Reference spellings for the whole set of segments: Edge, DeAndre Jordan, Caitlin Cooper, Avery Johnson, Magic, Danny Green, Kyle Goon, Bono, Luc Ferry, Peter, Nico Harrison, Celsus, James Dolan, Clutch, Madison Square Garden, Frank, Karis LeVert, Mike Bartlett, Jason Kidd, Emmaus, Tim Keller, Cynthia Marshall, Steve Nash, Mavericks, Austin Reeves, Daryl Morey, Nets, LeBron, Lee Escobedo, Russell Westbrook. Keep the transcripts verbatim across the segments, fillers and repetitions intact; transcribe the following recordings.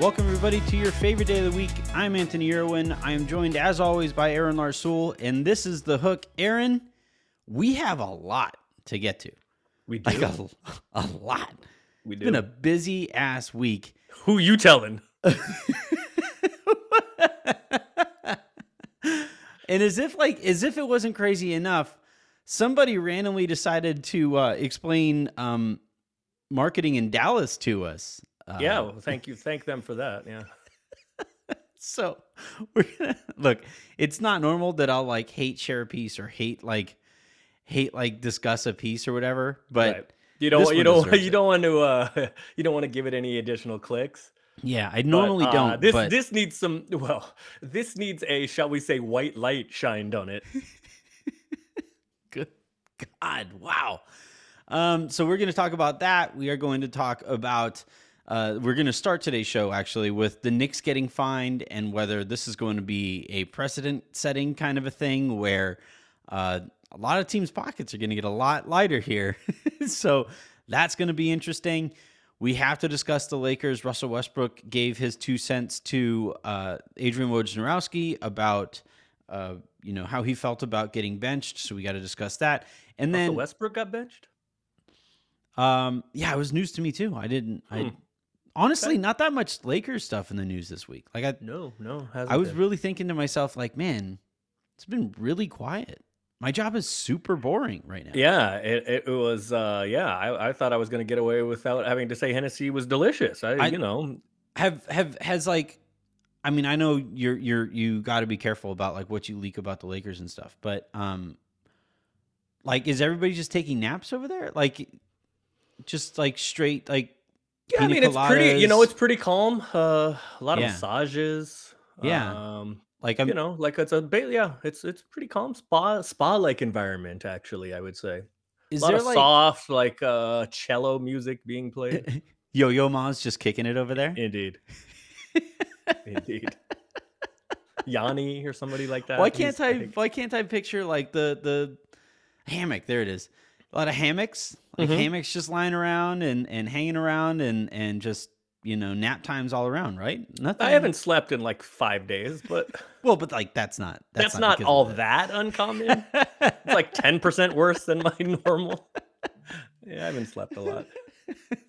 Welcome, everybody, to your favorite day of the week. I'm Anthony Irwin. I am joined, as always, by Aaron Larsoul, and this is The Hook. Aaron, we have a lot to get to. We do. Like a, a lot. We do. It's been a busy-ass week. Who you telling? And as if like as if it wasn't crazy enough, somebody randomly decided to uh, explain um, marketing in Dallas to us. Uh, yeah, well, thank you. Thank them for that. Yeah. So we're gonna look. It's not normal that I'll like hate share a piece or hate like hate like discuss a piece or whatever. But right. you don't you don't you it. don't want to uh, you don't want to give it any additional clicks. Yeah, I normally but, uh, don't. This but... this needs some. Well, this needs a, shall we say, white light shined on it. Good God! Wow. Um, so we're going to talk about that. We are going to talk about. Uh, we're going to start today's show actually with the Knicks getting fined and whether this is going to be a precedent-setting kind of a thing where uh, a lot of teams' pockets are going to get a lot lighter here. So that's going to be interesting. We have to discuss the Lakers. Russell Westbrook gave his two cents to uh, Adrian Wojnarowski about uh, you know how he felt about getting benched. So we got to discuss that. And Russell then Westbrook got benched. Um, yeah, it was news to me too. I didn't. Hmm. I honestly okay. Not that much Lakers stuff in the news this week. Like I no no. Hasn't I was been. really thinking to myself like, man, it's been really quiet. My job is super boring right now. Yeah, it, it was. Uh, yeah, I, I thought I was going to get away without having to say Hennessy was delicious. I, I you know, have have has like, I mean, I know you're you're you got to be careful about like what you leak about the Lakers and stuff, but um, like, is everybody just taking naps over there? Like, just like straight like. Yeah, I mean, it's coladas. pretty. You know, it's pretty calm. Uh, a lot of yeah. massages. Yeah. Um, Like I'm, you know, like it's a yeah, it's it's pretty calm spa spa like environment actually. I would say is a lot there of like, soft like uh, cello music being played. Yo Yo Ma's just kicking it over there. Indeed, indeed. Yanni or somebody like that. Why can't He's, I? I why can't I picture like the the hammock? There it is. A lot of hammocks, like mm-hmm. hammocks just lying around and and hanging around and and just. You know, nap times all around, right? Nothing. I haven't slept in like five days, but well, but like that's not that's, that's not, not all that uncommon. It's like ten percent worse than my normal. Yeah, I haven't slept a lot.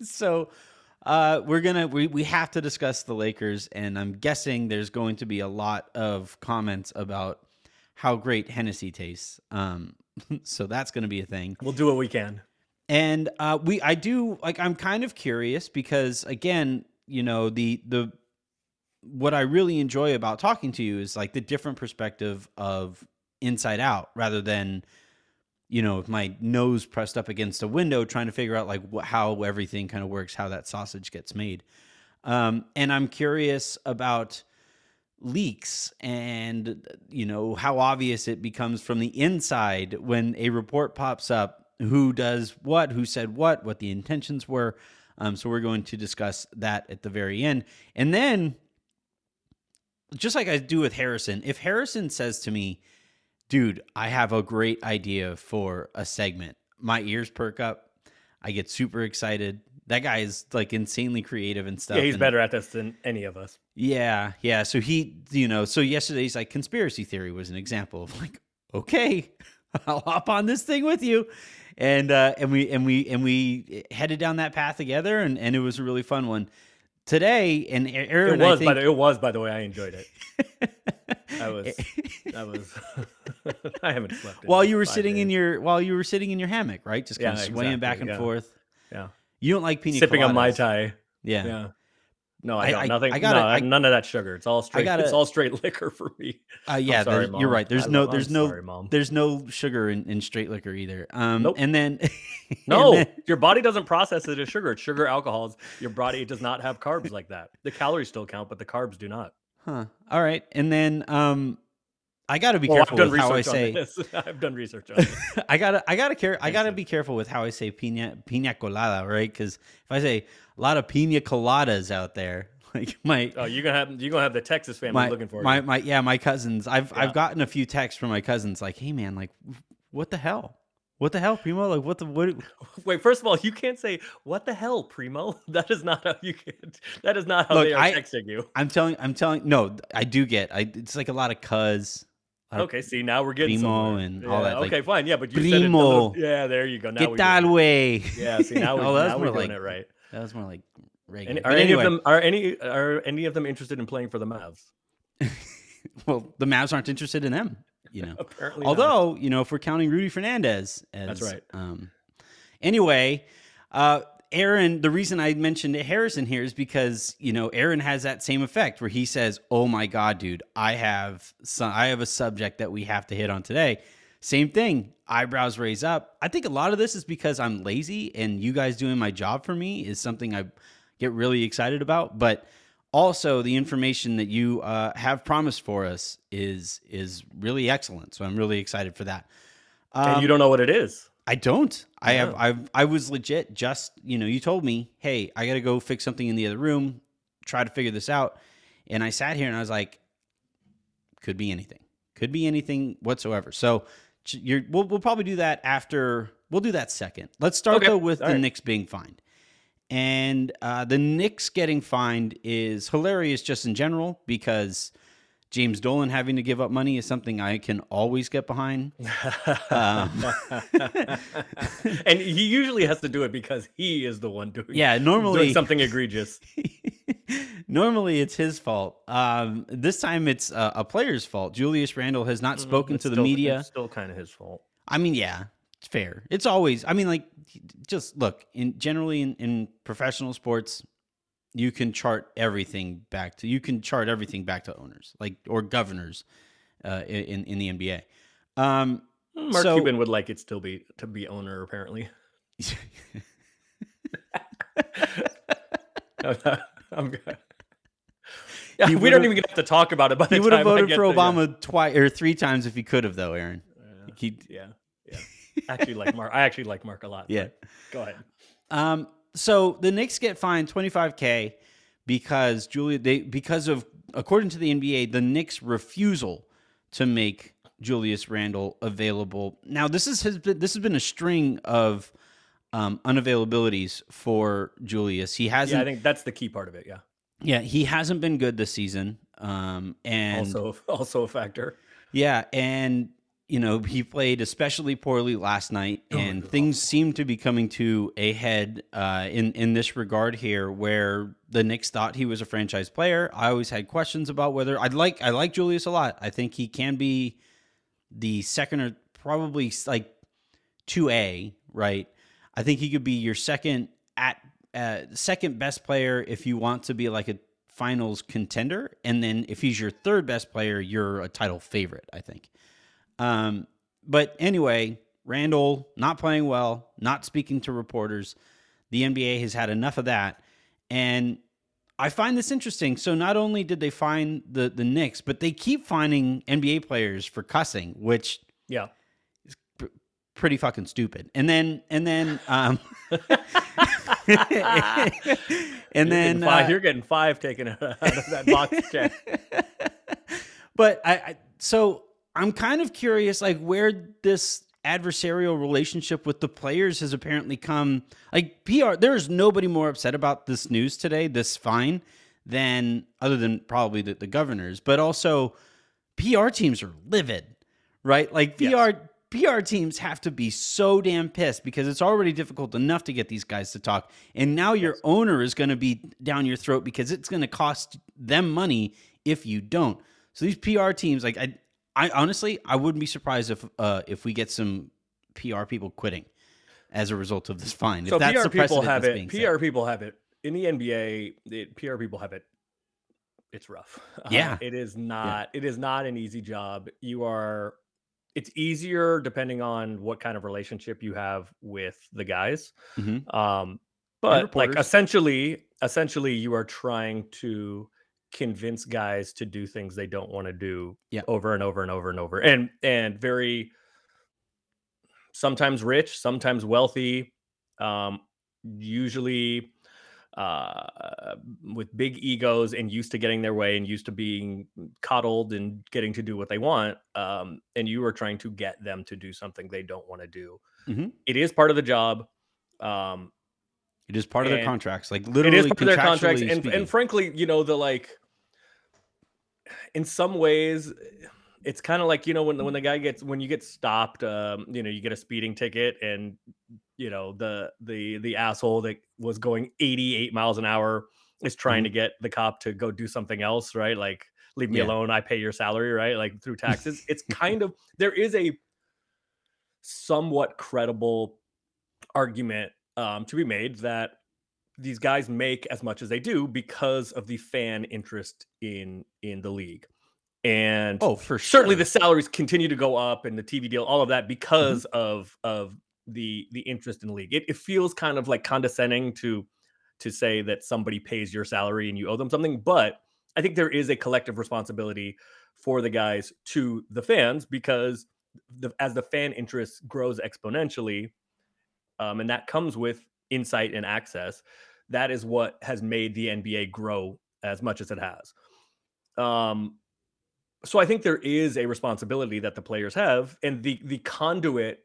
So uh, we're gonna we we have to discuss the Lakers, and I'm guessing there's going to be a lot of comments about how great Hennessy tastes. Um, so that's going to be a thing. We'll do what we can. And uh, we, I do like. I'm kind of curious because, again, you know, the the what I really enjoy about talking to you is like the different perspective of inside out, rather than, you know, my nose pressed up against a window trying to figure out like wh- how everything kind of works, how that sausage gets made. Um, and I'm curious about leaks and you know how obvious it becomes from the inside when a report pops up. Who does what, who said what, what the intentions were. Um, so we're going to discuss that at the very end. And then, just like I do with Harrison, if Harrison says to me, dude, I have a great idea for a segment, my ears perk up. I get super excited. That guy is like insanely creative and stuff. Yeah, he's and, better at this than any of us. Yeah, yeah. So he, you know, so yesterday's like conspiracy theory was an example of like, okay, I'll hop on this thing with you. And uh, and we and we and we headed down that path together, and, and it was a really fun one today. And Aaron, it was I think, by the it was by the way, I enjoyed it. I was, I was, I haven't slept while you were sitting days. in your while you were sitting in your hammock, right? Just kind yeah, of swaying exactly. back and yeah. forth. Yeah, you don't like pina sipping coladas. on Mai Tai. Yeah, yeah. No, I don't. I, Nothing. I gotta, no, I, none of that sugar. It's all straight. Gotta, it's all straight liquor for me. Uh, yeah, sorry, there, you're right. There's I, no. There's I'm no. Sorry, Mom. There's no sugar in, in straight liquor either. Um, nope. And then, no, and then, your body doesn't process it as sugar. It's sugar alcohols. Your body does not have carbs like that. The calories still count, but the carbs do not. Huh. All right. And then, um, I gotta be well, careful with how I say. This. I've done research on this. I gotta. I gotta care. I gotta be careful with how I say pina pina colada, right? Because if I say a lot of pina coladas out there. Like my oh, you're gonna have you're gonna have the Texas family my, looking for my, you. My yeah, my cousins. I've yeah. I've gotten a few texts from my cousins like, hey man, like what the hell? What the hell, Primo? Like, what the what? Wait, first of all, you can't say what the hell, Primo. That is not how you can. That is not how Look, they are I, texting you. I'm telling. I'm telling. No, I do get. I. It's like a lot of cuz. Okay, see, now we're getting Primo somewhere. And yeah, all that. Okay, like, fine. Yeah, but you said it. Little, yeah, there you go. Now get we that way. Yeah, see, now, we, oh, now we're doing like, it right. That was more like regular. And, are any anyway. of them? Are any? Are any of them interested in playing for the Mavs? Well, the Mavs aren't interested in them, you know. Apparently Although, not. you know, if we're counting Rudy Fernandez. As, That's right. Um, anyway, uh, Aaron, the reason I mentioned Harrison here is because, you know, Aaron has that same effect where he says, oh, my God, dude, I have some, I have a subject that we have to hit on today. Same thing. Eyebrows raise up. I think a lot of this is because I'm lazy and you guys doing my job for me is something I get really excited about. But also, the information that you uh, have promised for us is is really excellent. So I'm really excited for that. Um, and you don't know what it is. I don't. I yeah. have. I've, I was legit. Just you know, you told me, hey, I got to go fix something in the other room. Try to figure this out. And I sat here and I was like, could be anything. Could be anything whatsoever. So you're. We'll, we'll probably do that after. We'll do that second. Let's start okay. though with All the right. Knicks being fined. And uh, the Knicks getting fined is hilarious just in general because James Dolan having to give up money is something I can always get behind. Um, and he usually has to do it because he is the one doing, yeah, normally, doing something egregious. Normally it's his fault. Um, this time it's uh, a player's fault. Julius Randle has not spoken it's to still, the media. It's still kind of his fault. I mean, yeah. It's fair. It's always, I mean, like, just look, in generally in, in professional sports, you can chart everything back to, you can chart everything back to owners, like, or governors uh, in, in the N B A. Um, Mark so, Cuban would like it still be to be owner, apparently. no, no, I'm good. Yeah, we don't even have to talk about it, but he would have voted for Obama yeah. twice or three times if he could have, though, Aaron. Uh, he, yeah. Yeah. actually like Mark. I actually like Mark a lot. Yeah. Go ahead. Um, so the Knicks get fined twenty-five K because Julia they because of according to the N B A, the Knicks' refusal to make Julius Randle available. Now, this is has been this has been a string of um unavailabilities for Julius. He hasn't Yeah, I think that's the key part of it, yeah. Yeah, he hasn't been good this season. Um and also also a factor. Yeah, and you know, he played especially poorly last night, and oh things seem to be coming to a head uh, in, in this regard here, where the Knicks thought he was a franchise player. I always had questions about whether I'd like I like Julius a lot. I think he can be the second or probably like two A, right? I think he could be your second at uh, second best player if you want to be like a finals contender, and then if he's your third best player, you're a title favorite, I think. Um, but anyway, Randall not playing well, not speaking to reporters. The N B A has had enough of that. And I find this interesting. So not only did they fine the, the Knicks, but they keep finding N B A players for cussing, which yeah, is pr- pretty fucking stupid. And then, and then, um, and you're then five, uh, you're getting five taken out of that box check. But I, I so I'm kind of curious, like, where this adversarial relationship with the players has apparently come. Like, P R, there is nobody more upset about this news today, this fine, than other than probably the, the governors, but also P R teams are livid, right? Like, P R, yes. P R teams have to be so damn pissed because it's already difficult enough to get these guys to talk. And now your yes. owner is going to be down your throat because it's going to cost them money if you don't. So these P R teams, like, I, I honestly, I wouldn't be surprised if uh, if we get some P R people quitting as a result of this fine. So if that's P R the people have it. P R said. people have it in the N B A. It, P R people have it. It's rough. Yeah, uh, it is not. Yeah. It is not an easy job. You are. It's easier depending on what kind of relationship you have with the guys. Mm-hmm. Um, but like essentially, essentially, you are trying to convince guys to do things they don't want to do yeah. over and over and over and over and and very sometimes rich, sometimes wealthy, um, usually uh, with big egos and used to getting their way and used to being coddled and getting to do what they want. Um, and you are trying to get them to do something they don't want to do. Mm-hmm. It is part of the job. Um, it is part of their contracts. Like literally it is part of their contracts. And, and frankly, you know, the, like, in some ways it's kind of like, you know, when, when the guy gets, when you get stopped, um, you know, you get a speeding ticket and, you know, the, the, the asshole that was going eighty-eight miles an hour is trying mm-hmm. to get the cop to go do something else. Right. Like, leave me yeah. alone. I pay your salary. Right. Like through taxes. It's kind of, there is a somewhat credible argument um, to be made that these guys make as much as they do because of the fan interest in, in the league. And oh, for sure. Certainly the salaries continue to go up and the T V deal, all of that because mm-hmm. of, of, the the interest in the league. It, it feels kind of like condescending to to say that somebody pays your salary and you owe them something, but I think there is a collective responsibility for the guys to the fans because the, as the fan interest grows exponentially, um, and that comes with insight and access, that is what has made the N B A grow as much as it has. Um, so I think there is a responsibility that the players have, and the the conduit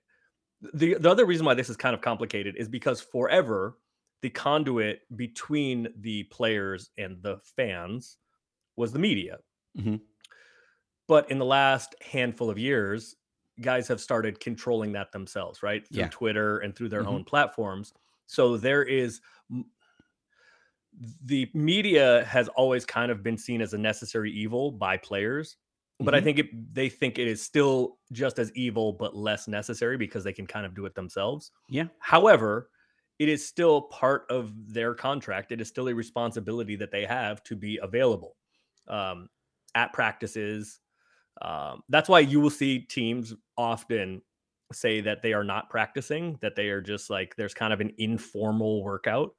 The, the other reason why this is kind of complicated is because forever the conduit between the players and the fans was the media. Mm-hmm. But in the last handful of years, guys have started controlling that themselves, right? Through yeah. Twitter and through their mm-hmm. own platforms. So there is the media has always kind of been seen as a necessary evil by players. But mm-hmm. I think it, they think it is still just as evil, but less necessary because they can kind of do it themselves. Yeah. However, it is still part of their contract. It is still a responsibility that they have to be available um, at practices. Um, that's why you will see teams often say that they are not practicing, that they are just like, there's kind of an informal workout.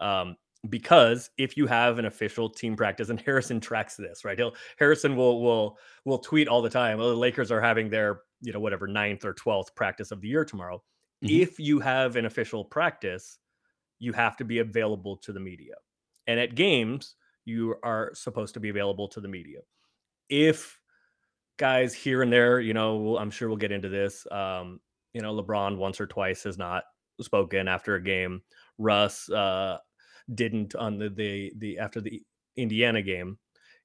Um, Because if you have an official team practice, and Harrison tracks this, right? He'll Harrison will will will tweet all the time, oh, the Lakers are having their, you know, whatever ninth or twelfth practice of the year tomorrow. Mm-hmm. If you have an official practice, you have to be available to the media. And at games, you are supposed to be available to the media. If guys here and there, you know, I'm sure we'll get into this. Um, you know, LeBron once or twice has not spoken after a game. Russ, uh, didn't on the, the the after the Indiana game.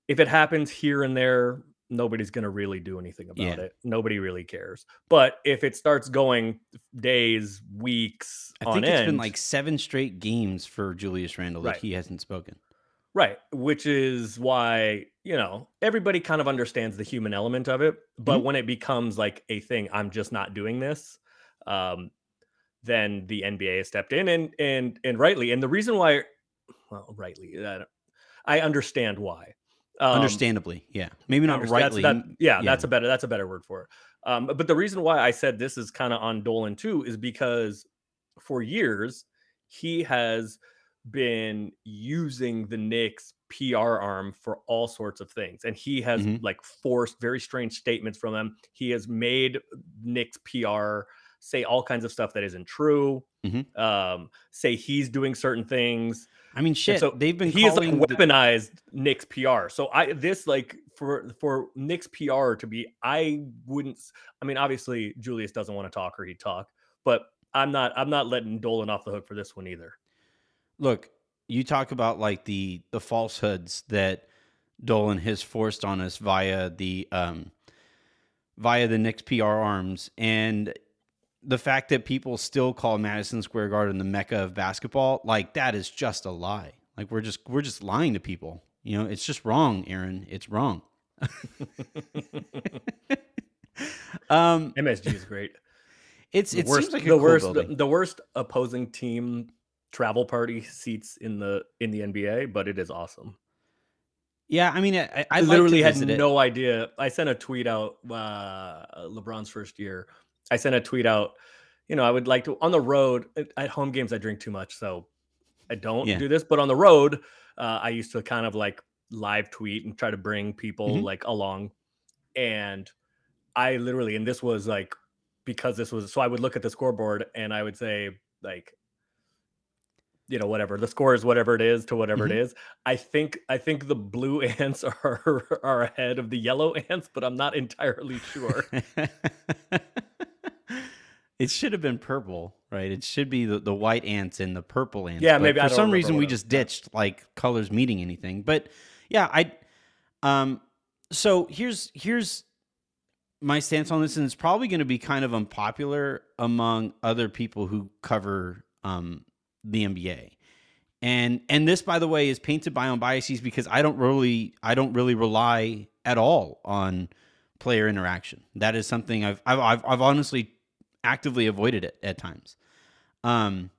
If it happens here and there, nobody's going to really do anything about yeah. it. Nobody really cares. But if it starts going days, weeks I on think it's end, been like seven straight games for Julius Randle right. that he hasn't spoken. Right, which is why, you know, everybody kind of understands the human element of it, but mm-hmm. when it becomes like a thing, I'm just not doing this. Um Then the N B A has stepped in, and and and rightly. And the reason why, well, rightly, I, don't, I understand why. Um, Understandably, yeah, maybe not rightly. That's, that, yeah, yeah, that's a better that's a better word for it. Um, but the reason why I said this is kind of on Dolan too is because for years he has been using the Knicks P R arm for all sorts of things, and he has mm-hmm. like forced very strange statements from them. He has made Knicks P R say all kinds of stuff that isn't true, mm-hmm. um, say he's doing certain things. I mean, shit, so they've been he's like weaponized the... Knicks P R. So I, this like for, for Knicks P R to be, I wouldn't, I mean, obviously Julius doesn't want to talk or he'd talk, but I'm not, I'm not letting Dolan off the hook for this one either. Look, you talk about like the, the falsehoods that Dolan has forced on us via the, um, via the Knicks P R arms. And the fact that people still call Madison Square Garden the mecca of basketball, like that is just a lie. Like we're just, we're just lying to people. You know, it's just wrong, Aaron. It's wrong. um, M S G is great. It's, it seems like the worst, the, the worst opposing team travel party seats in the, in the N B A, but it is awesome. Yeah, I mean, I, I literally had no idea. I sent a tweet out uh, LeBron's first year. I sent a tweet out, you know, I would like to, on the road, at home games, I drink too much, so I don't yeah. do this. But on the road, uh, I used to kind of like live tweet and try to bring people mm-hmm. like along. And I literally, and this was like, because this was, so I would look at the scoreboard and I would say like, you know, whatever the score is, whatever it is to whatever mm-hmm. it is. I think, I think the blue ants are, are ahead of the yellow ants, but I'm not entirely sure. It should have been purple, right? It should be the, the white ants and the purple ants. Yeah, but maybe for I don't some reason we just ditched like colors meaning anything. But yeah, I. Um. So here's here's my stance on this, and it's probably going to be kind of unpopular among other people who cover um the N B A, and and this, by the way, is painted by own biases because I don't really I don't really rely at all on player interaction. That is something I've I've I've, I've honestly. actively avoided it at times. Um,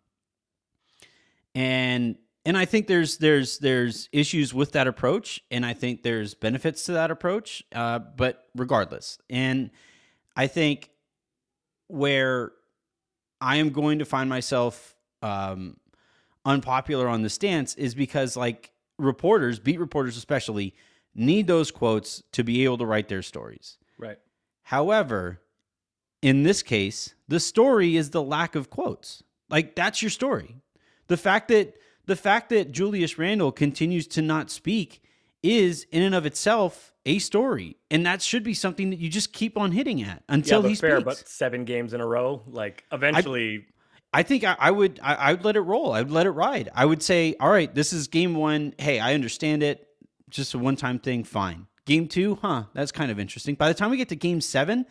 and, and I think there's, there's, there's issues with that approach. And I think there's benefits to that approach. Uh, but regardless, and I think where I am going to find myself, um, unpopular on the stance is because like reporters, beat reporters, especially need those quotes to be able to write their stories. Right. However, in this case, the story is the lack of quotes. Like that's your story. The fact that the fact that Julius Randle continues to not speak is in and of itself a story, and that should be something that you just keep on hitting at until yeah, but he speaks. Fair, but seven games in a row, like eventually, I, I think I, I would I, I would let it roll. I would let it ride. I would say, all right, this is game one. Hey, I understand it. Just a one-time thing. Fine. Game two, huh? That's kind of interesting. By the time we get to game seven.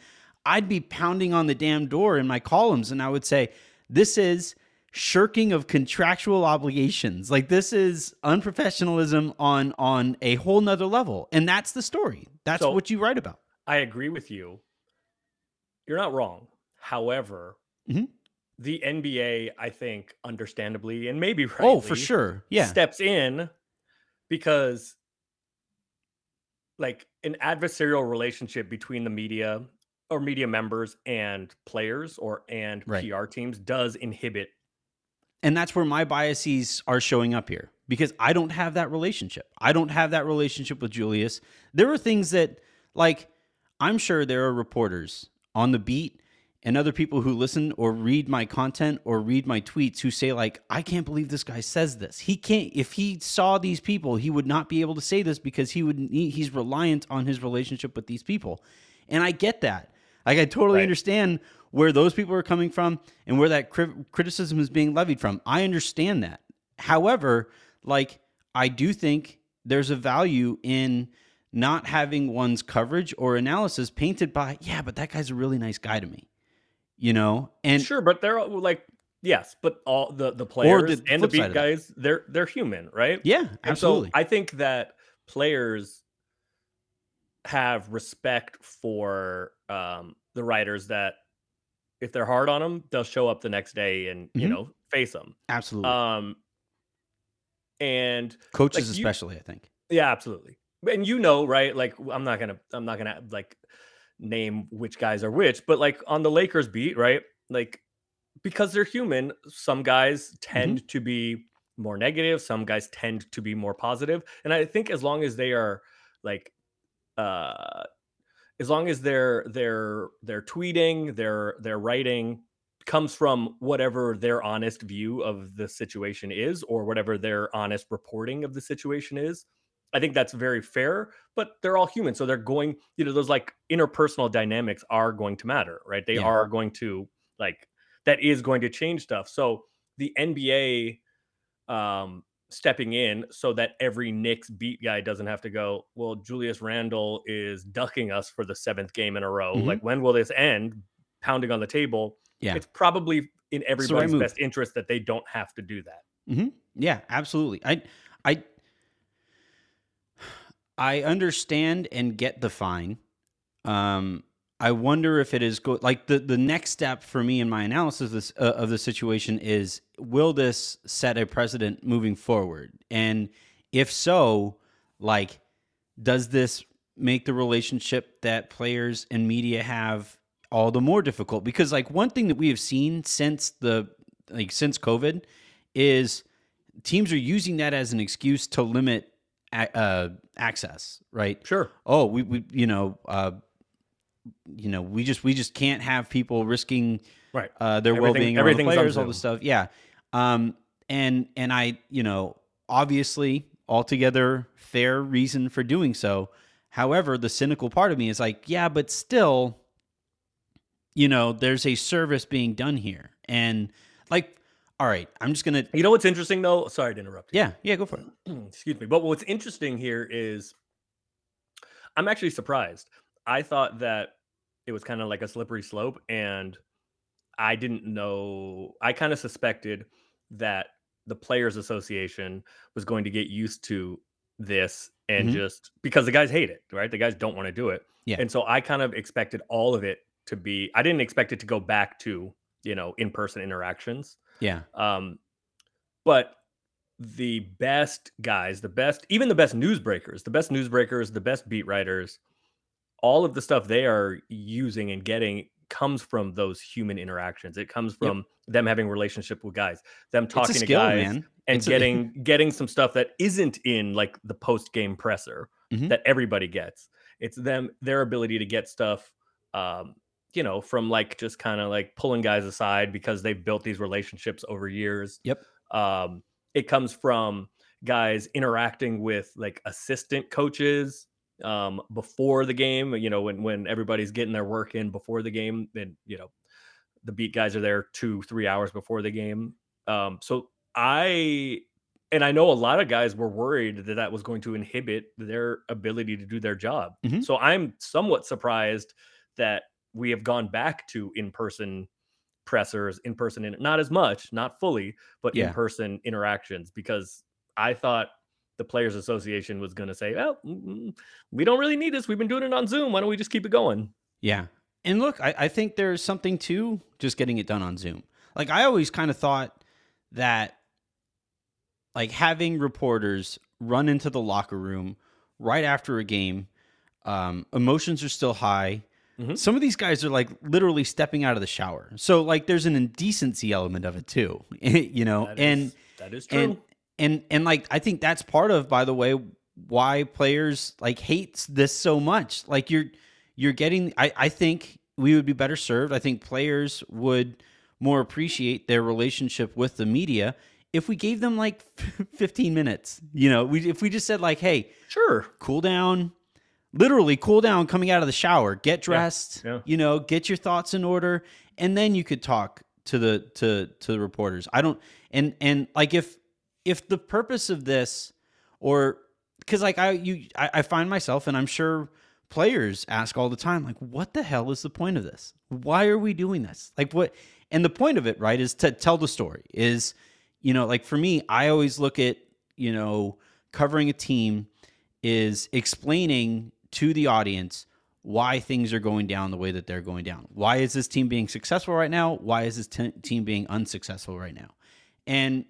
I'd be pounding on the damn door in my columns and I would say, this is shirking of contractual obligations. Like this is unprofessionalism on, on a whole nother level. And that's the story. That's so, what you write about. I agree with you. You're not wrong. However, mm-hmm. the N B A, I think understandably, and maybe rightly, oh, for sure. Yeah. steps in because like an adversarial relationship between the media or media members and players or and right. P R teams does inhibit. And that's where my biases are showing up here because I don't have that relationship. I don't have that relationship with Julius. There are things that, like, I'm sure there are reporters on the beat and other people who listen or read my content or read my tweets who say, like, I can't believe this guy says this. He can't, if he saw these people, he would not be able to say this because he would he's reliant on his relationship with these people. And I get that. Like, I totally right. understand where those people are coming from and where that cri- criticism is being levied from. I understand that. However, like, I do think there's a value in not having one's coverage or analysis painted by, yeah, but that guy's a really nice guy to me, you know? And sure, but they're like, yes, but all the, the players the and the beat guys, they're, they're human, right? Yeah, and absolutely. So I think that players have respect for um, the writers that if they're hard on them, they'll show up the next day and, mm-hmm. you know, face them. Absolutely. Um, and coaches, like, especially, you, I think. Yeah, absolutely. And, you know, right. Like, I'm not going to, I'm not going to like name which guys are which, but like on the Lakers beat, right. Like, because they're human, some guys tend mm-hmm. to be more negative. Some guys tend to be more positive. And I think as long as they are like, Uh, as long as their their their tweeting, their their writing comes from whatever their honest view of the situation is, or whatever their honest reporting of the situation is, I think that's very fair. But they're all human, so they're going, you know, those like interpersonal dynamics are going to matter, right? They yeah. are going to like that is going to change stuff. So the N B A um stepping in so that every Knicks beat guy doesn't have to go, well, Julius Randle is ducking us for the seventh game in a row. Mm-hmm. Like, when will this end? Pounding on the table. Yeah. It's probably in everybody's so best interest that they don't have to do that. Mm-hmm. Yeah, absolutely. I, I, I understand and get the fine. Um, I wonder if it is go- like the, the next step for me in my analysis of, this, uh, of the situation is, will this set a precedent moving forward? And if so, like, does this make the relationship that players and media have all the more difficult? Because, like, one thing that we have seen since the like since COVID is teams are using that as an excuse to limit a- uh, access, right? Sure. Oh, we, we you know. Uh, you know, we just, we just can't have people risking right. uh, their Everything, well-being, all the players, all the stuff. Yeah. Um, And and I, you know, obviously altogether fair reason for doing so. However, the cynical part of me is like, yeah, but still, you know, there's a service being done here. And like, all right, I'm just going to... You know what's interesting, though? Sorry to interrupt you. Yeah, yeah, go for it. Excuse me. But what's interesting here is I'm actually surprised. I thought that it was kind of like a slippery slope, and I didn't know... I kind of suspected that the Players Association was going to get used to this and mm-hmm. just... Because the guys hate it, right? The guys don't want to do it. Yeah. And so I kind of expected all of it to be... I didn't expect it to go back to, you know, in-person interactions. Yeah. Um, but the best guys, the best, even the best newsbreakers, the best newsbreakers, the best beat writers, all of the stuff they are using and getting comes from those human interactions. It comes from yep. them having relationship with guys, them talking to skill, guys, man. and it's getting a... getting some stuff that isn't in like the post-game presser mm-hmm. that everybody gets. It's them, their ability to get stuff, um, you know, from like just kind of like pulling guys aside because they've built these relationships over years. Yep. Um, it comes from guys interacting with like assistant coaches um, before the game, you know, when, when everybody's getting their work in before the game, then, you know, the beat guys are there two, three hours before the game. Um, so I, and I know a lot of guys were worried that that was going to inhibit their ability to do their job. Mm-hmm. So I'm somewhat surprised that we have gone back to in-person pressers, in-person, in, not as much, not fully, but yeah. in-person interactions, because I thought the Players Association was going to say, well, we don't really need this. We've been doing it on Zoom. Why don't we just keep it going? Yeah. And look, I, I think there's something to just getting it done on Zoom. Like I always kind of thought that like having reporters run into the locker room right after a game, um, emotions are still high. Mm-hmm. Some of these guys are like literally stepping out of the shower. So like there's an indecency element of it too, you know, that is, and that is true. And, and, and like, I think that's part of, by the way, why players like hates this so much. Like you're, you're getting, I, I think we would be better served. I think players would more appreciate their relationship with the media if we gave them like fifteen minutes, you know, we, if we just said like, hey, sure, cool down. Literally cool down coming out of the shower, get dressed, yeah, yeah. you know, get your thoughts in order. And then you could talk to the, to, to the reporters. I don't, and, and like if, if the purpose of this or, cause like I, you, I, I find myself and I'm sure players ask all the time, like, what the hell is the point of this? Why are we doing this? Like what, and the point of it, right, is to tell the story is, you know, like for me, I always look at, you know, covering a team is explaining to the audience why things are going down the way that they're going down. Why is this team being successful right now? Why is this t- team being unsuccessful right now? And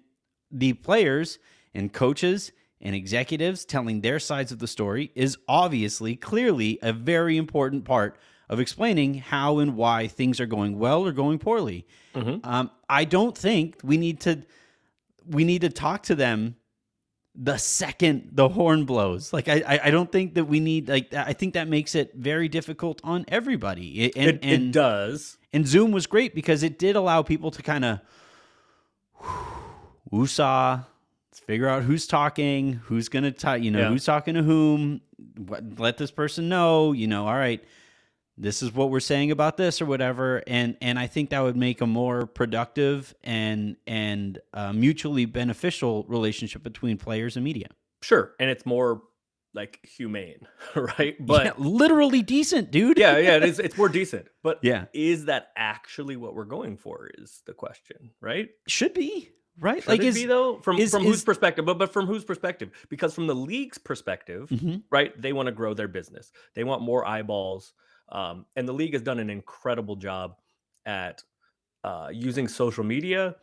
the players and coaches and executives telling their sides of the story is obviously clearly a very important part of explaining how and why things are going well or going poorly. Mm-hmm. Um, I don't think we need to, we need to talk to them the second the horn blows. Like, I I don't think that we need, like, I think that makes it very difficult on everybody. It, and, it, and, it does. And Zoom was great because it did allow people to kind of woosah, figure out who's talking, who's going to talk, you know, yeah. who's talking to whom, what, let this person know, you know, all right, this is what we're saying about this or whatever. And, and I think that would make a more productive and, and uh, mutually beneficial relationship between players and media. Sure. And it's more like humane, right? But yeah, literally decent, dude. yeah. Yeah. It's, it's more decent, but yeah. Is that actually what we're going for is the question, right? Should be right. Should like it is, be though from, is, from is, whose perspective, but, but from whose perspective, because from the league's perspective, mm-hmm. right. They want to grow their business. They want more eyeballs. Um, and the league has done an incredible job at uh, using social media,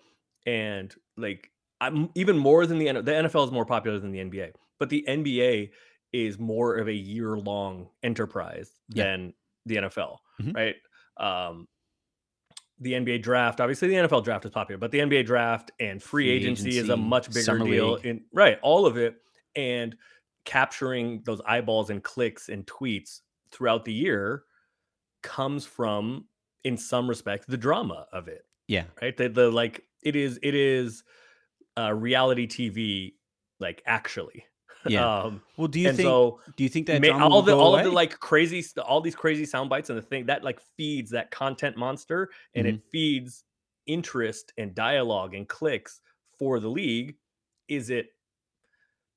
and like I'm even more than the the N F L is more popular than the N B A, but the N B A is more of a year long enterprise than yeah. the N F L, mm-hmm. right? Um, the N B A draft, obviously, the N F L draft is popular, but the N B A draft and free, free agency, agency is a much bigger deal. In right, all of it, and capturing those eyeballs and clicks and tweets throughout the year comes from, in some respects, the drama of it. Yeah. Right. The, the like it is it is uh, reality T V, like actually. Yeah. Um, well, do you think? So do you think that may, all the all away? of the like crazy, all these crazy sound bites and the thing that like feeds that content monster, and mm-hmm. it feeds interest and dialogue and clicks for the league? Is it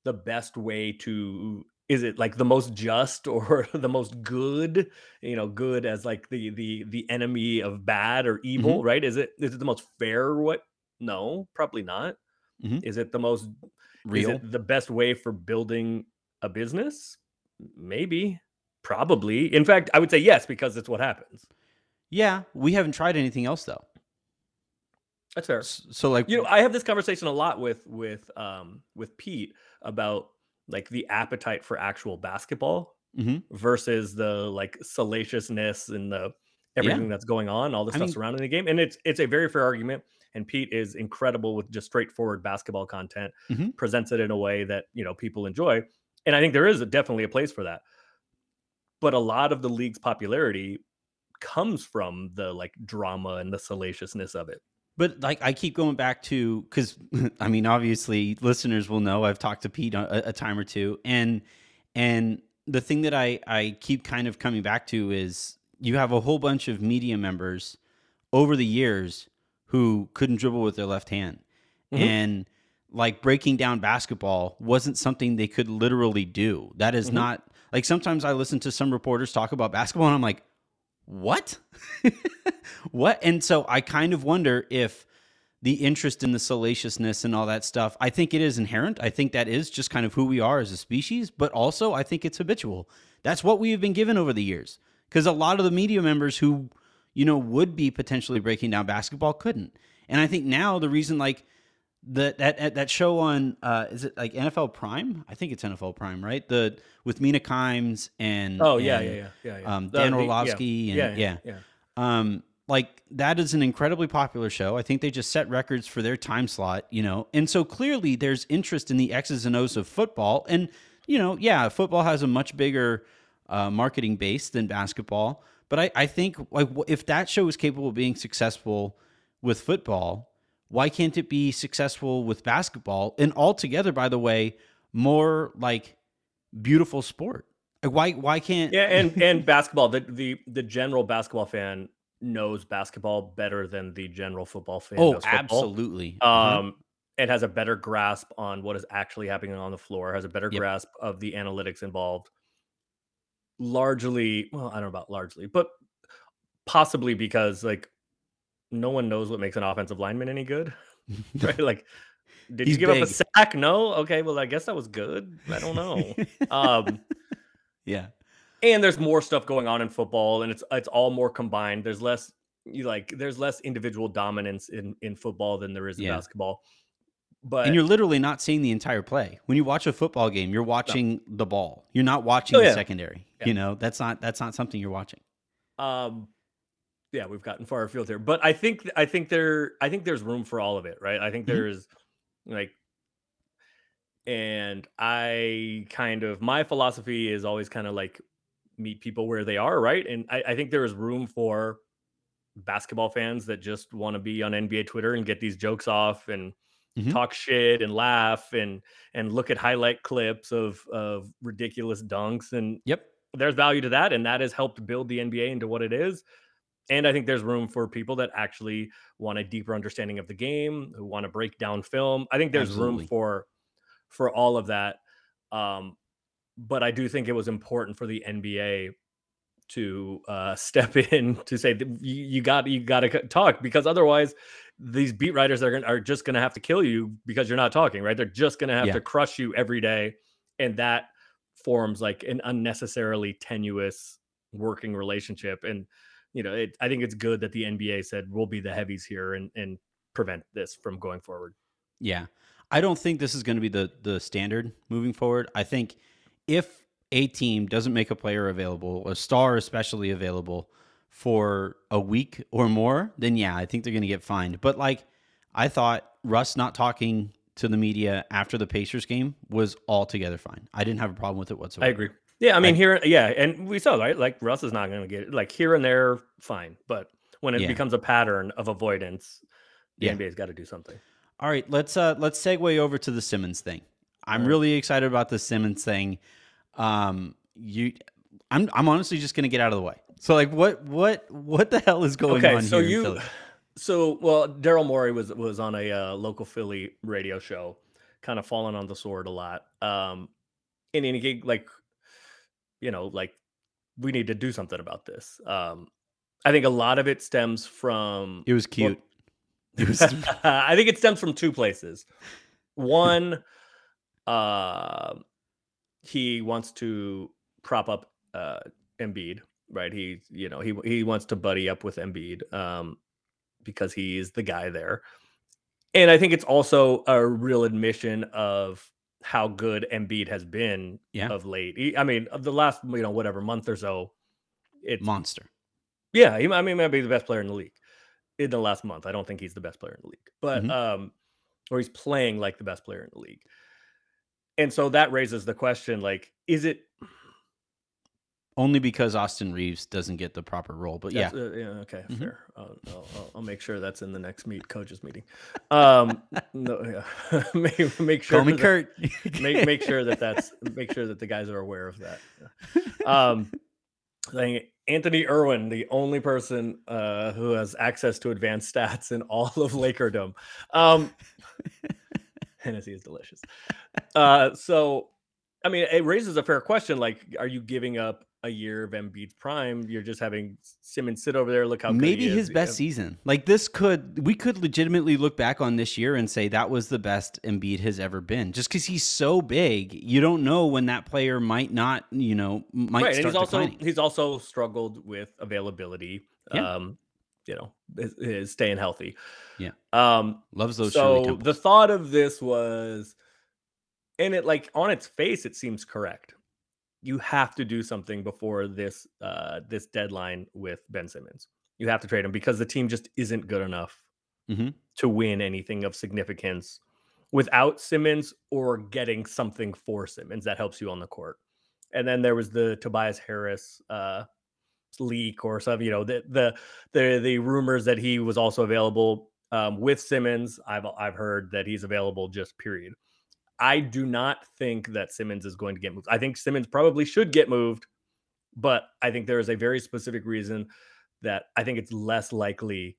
the best way to? Is it like the most just or the most good? You know, good as like the the the enemy of bad or evil, mm-hmm. right? Is it is it the most fair? What? No, probably not. Mm-hmm. Is it the most real? Is it the best way for building a business? Maybe, probably. In fact, I would say yes, because it's what happens. Yeah, we haven't tried anything else though. That's fair. So, like, you know, I have this conversation a lot with with um with Pete about like the appetite for actual basketball mm-hmm. versus the like salaciousness and the everything yeah. that's going on, all the stuff I mean, surrounding the game, and it's it's a very fair argument. And Pete is incredible with just straightforward basketball content, mm-hmm. presents it in a way that, you know, people enjoy. And I think there is a, definitely a place for that. But a lot of the league's popularity comes from the like drama and the salaciousness of it. But like, I keep going back to, cause I mean, obviously listeners will know I've talked to Pete a, a time or two. And, and the thing that I, I keep kind of coming back to is you have a whole bunch of media members over the years who couldn't dribble with their left hand. Mm-hmm. And like breaking down basketball wasn't something they could literally do. That is mm-hmm. not like, sometimes I listen to some reporters talk about basketball and I'm like, what, what? And so I kind of wonder if the interest in the salaciousness and all that stuff, I think it is inherent. I think that is just kind of who we are as a species, but also I think it's habitual. That's what we have been given over the years. Cause a lot of the media members who, you know, would be potentially breaking down basketball couldn't. And I think now the reason like the, that, that show on, uh, is it like N F L Prime? I think it's N F L Prime, right? The, with Mina Kimes and, oh yeah, and, yeah, yeah, yeah, yeah. Um, Dan uh, Orlovsky. Yeah. And yeah, yeah, yeah. Um, like that is an incredibly popular show. I think they just set records for their time slot, you know? And so clearly there's interest in the X's and O's of football and, you know, yeah, football has a much bigger, uh, marketing base than basketball. But I, I think like if that show is capable of being successful with football, why can't it be successful with basketball? And altogether, by the way, more like beautiful sport. Like why why can't Yeah, and, and basketball, the, the the general basketball fan knows basketball better than the general football fan oh, knows football. Absolutely. Um mm-hmm. It has a better grasp on what is actually happening on the floor, has a better yep. grasp of the analytics involved. Largely, well, I don't know about largely, but possibly because like no one knows what makes an offensive lineman any good, right? Like, did He's you give big. up a sack? No. Okay. Well, I guess that was good. I don't know. um, yeah. And there's more stuff going on in football, and it's it's all more combined. There's less you like there's less individual dominance in in football than there is in yeah. basketball. But, and you're literally not seeing the entire play. When you watch a football game, you're watching no. the ball. You're not watching oh, yeah. the secondary. Yeah. You know, that's not that's not something you're watching. Um, yeah, we've gotten far afield here, but I think I think there I think there's room for all of it, right? I think mm-hmm. there's like, and I kind of my philosophy is always kind of like meet people where they are, right? And I, I think there is room for basketball fans that just want to be on N B A Twitter and get these jokes off and. Mm-hmm. talk shit and laugh and and look at highlight clips of of ridiculous dunks and yep there's value to that, and that has helped build the N B A into what it is. And I think there's room for people that actually want a deeper understanding of the game, who want to break down film. I think there's Absolutely. room for for all of that, um but I do think it was important for the N B A to uh step in to say that you, you got you got to talk, because otherwise these beat writers are, gonna, are just going to have to kill you because you're not talking, right? They're just going to have yeah. to crush you every day. And that forms like an unnecessarily tenuous working relationship. And, you know, it, I think it's good that the N B A said, we'll be the heavies here and, and prevent this from going forward. Yeah. I don't think this is going to be the, the standard moving forward. I think if a team doesn't make a player available, a star especially available, for a week or more, then yeah, I think they're going to get fined. But like, I thought Russ not talking to the media after the Pacers game was altogether fine. I didn't have a problem with it whatsoever. I agree. Yeah, I mean, I, here, yeah, and we saw, right? Like, Russ is not going to get it. Like, here and there, fine. But when it yeah. becomes a pattern of avoidance, the yeah. N B A's got to do something. All right, let's uh, let's segue over to the Simmons thing. I'm right. really excited about the Simmons thing. Um, you, I'm I'm honestly just gonna get out of the way. So like, what what what the hell is going okay, on so here? So you, so well, Daryl Morey was was on a uh, local Philly radio show, kind of falling on the sword a lot. Um, and in a gig like, you know, like we need to do something about this. Um, I think a lot of it stems from it was cute. Well, I think it stems from two places. One, uh, he wants to prop up uh, Embiid, right? He, you know, he he wants to buddy up with Embiid um, because he is the guy there. And I think it's also a real admission of how good Embiid has been yeah. of late. He, I mean, of the last, you know, whatever month or so, it's monster. Yeah, he, I mean, he might be the best player in the league. In the last month, I don't think he's the best player in the league, but mm-hmm. um, or he's playing like the best player in the league. And so that raises the question, like, is it only because Austin Reeves doesn't get the proper role? But yeah, uh, yeah, okay, mm-hmm. fair. I'll, I'll, I'll make sure that's in the next meet coaches meeting. Um, no, yeah, make, make sure. Call me that, Kurt. make make sure that that's make sure that the guys are aware of that. Yeah. Um, like, Anthony Irwin, the only person uh, who has access to advanced stats in all of Lakerdom. Um, Hennessy is delicious. Uh, so, I mean, it raises a fair question. Like, are you giving up a year of Embiid's prime? You're just having Simmons sit over there. Look how maybe good he his is. best yeah. season. Like this could we could legitimately look back on this year and say that was the best Embiid has ever been. Just because he's so big, you don't know when that player might not, you know, might right. start and he's declining. Also he's also struggled with availability. Yeah. Um, you know, is, is staying healthy. Yeah, um, loves those. So the thought of this was, and it like on its face, it seems correct. You have to do something before this uh, this deadline with Ben Simmons. You have to trade him because the team just isn't good enough mm-hmm. to win anything of significance without Simmons or getting something for Simmons that helps you on the court. And then there was the Tobias Harris uh, leak or something. You know, the the the, the rumors that he was also available um, with Simmons. I've I've heard that he's available just period. I do not think that Simmons is going to get moved. I think Simmons probably should get moved, but I think there is a very specific reason that I think it's less likely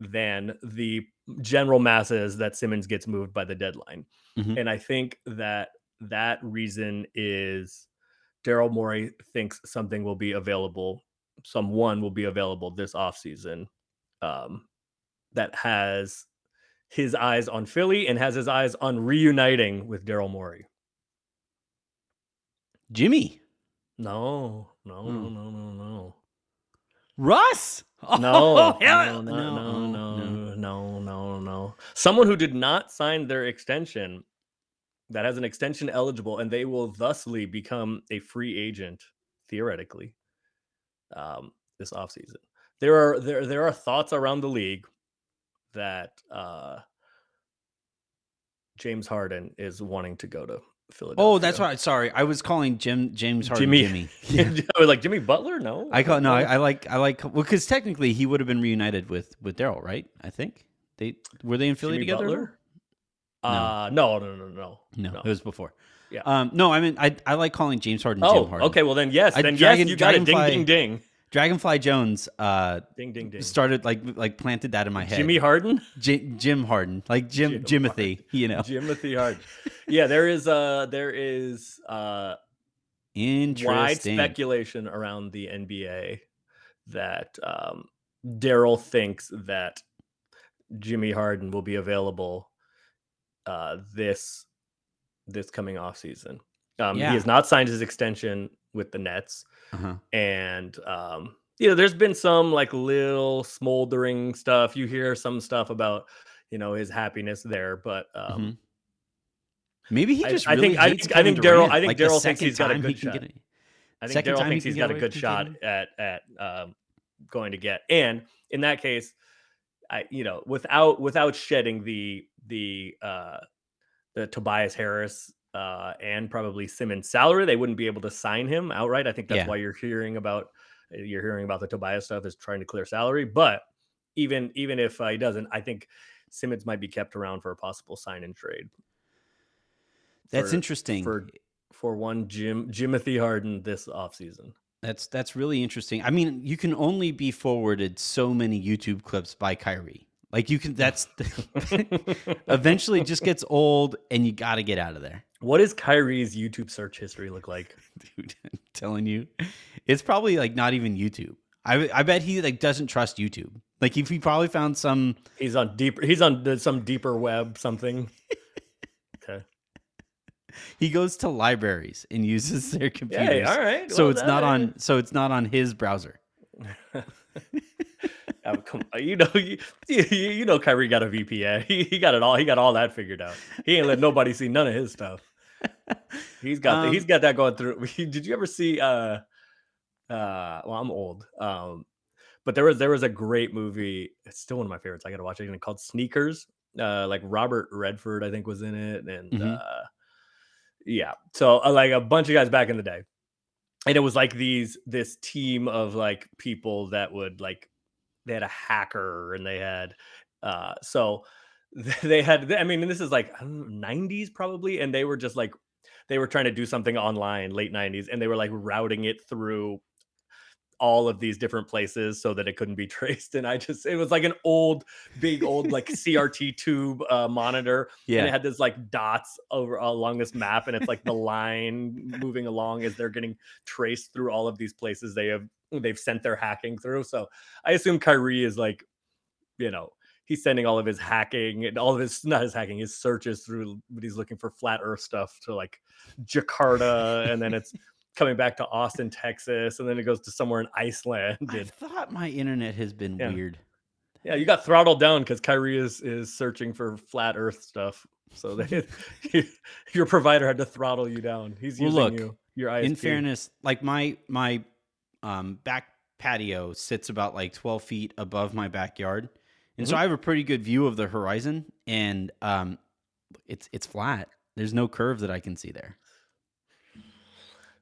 than the general masses that Simmons gets moved by the deadline. Mm-hmm. And I think that that reason is Daryl Morey thinks something will be available. Someone will be available this offseason um, that has his eyes on Philly and has his eyes on reuniting with Daryl Morey. Jimmy. No, no, mm. no, no, no, no. Russ. Oh, no, hell no, no, no, no, no, no, no, no. Someone who did not sign their extension that has an extension eligible and they will thusly become a free agent theoretically um, this offseason. There are, there, there are thoughts around the league that uh, James Harden is wanting to go to Philadelphia. Oh, that's right. Sorry, I was calling Jim James Harden Jimmy. Jimmy. Yeah. Like Jimmy Butler? No, I call no. I, I like I like well because technically he would have been reunited with with Daryl, right? I think they were they in Philly Jimmy together. Butler? No. Uh no, no, no, no, no, no. It was before. Yeah. Um, no, I mean I I like calling James Harden. Oh, Jim Harden. Okay. Well, then yes, I, then Dragon, yes, you got it. Ding, ding, ding. Dragonfly Jones uh, ding, ding, ding. started like like planted that in my head. Jimmy Harden? J- Jim Harden. Like Jim, Jim Jimothy, Harden. You know. Jimothy Harden. Yeah, there is uh there is uh wide speculation around the N B A that um, Daryl thinks that Jimmy Harden will be available uh, this this coming offseason. Um yeah. He has not signed his extension with the Nets. Uh-huh. And, um, you know, there's been some like little smoldering stuff. You hear some stuff about, you know, his happiness there, but, um, mm-hmm. maybe he just, I, really I think, I think Daryl, I think Daryl thinks he's got a good shot. I think Daryl thinks he's got a good shot at, at, um, going to get, and in that case, I, you know, without, without shedding the, the, uh, the Tobias Harris, Uh, and probably Simmons' salary, they wouldn't be able to sign him outright. I think that's yeah. why you're hearing about you're hearing about the Tobias stuff is trying to clear salary. But even even if uh, he doesn't, I think Simmons might be kept around for a possible sign and trade. That's for, interesting for for one Jim Jimothy Harden this offseason. That's that's really interesting. I mean, you can only be forwarded so many YouTube clips by Kyrie. Like you can, that's eventually just gets old and you got to get out of there. What does Kyrie's YouTube search history look like? Dude, I'm telling you, it's probably like not even YouTube. I I bet he like doesn't trust YouTube. Like if he probably found some, he's on deeper, he's on some deeper web, something. Okay. He goes to libraries and uses their computers. Hey, all right. So well, it's not on, is. so it's not on his browser. Oh, come on. You know, you, you know, Kyrie got a V P N. He, he got it all. He got all that figured out. He ain't let nobody see none of his stuff. He's got um, the, he's got that going through. Did you ever see? Uh, uh, well, I'm old, um, but there was there was a great movie. It's still one of my favorites. I got to watch it again. Called Sneakers. Uh, like Robert Redford, I think, was in it, and mm-hmm. uh, yeah, so uh, like a bunch of guys back in the day, and it was like these this team of like people that would like. They had a hacker and they had, uh, so they had, I mean, and this is like I don't know, nineties probably. And they were just like, they were trying to do something online, late nineties. And they were like routing it through all of these different places so that it couldn't be traced. And I just, it was like an old, big old, like C R T tube uh, monitor. Yeah. And it had this like dots over along this map. And it's like the line moving along as they're getting traced through all of these places they have. They've sent their hacking through. So I assume Kyrie is like, you know, he's sending all of his hacking and all of his, not his hacking, his searches through, but he's looking for flat earth stuff to like Jakarta. And then it's coming back to Austin, Texas. And then it goes to somewhere in Iceland. I and, thought my internet has been yeah. weird. Yeah. You got throttled down because Kyrie is, is searching for flat earth stuff. So they, your provider had to throttle you down. He's using well, look, you, your I S P. In fairness, like my, my, Um, back patio sits about like twelve feet above my backyard. And mm-hmm. so I have a pretty good view of the horizon and um, it's, it's flat. There's no curve that I can see there.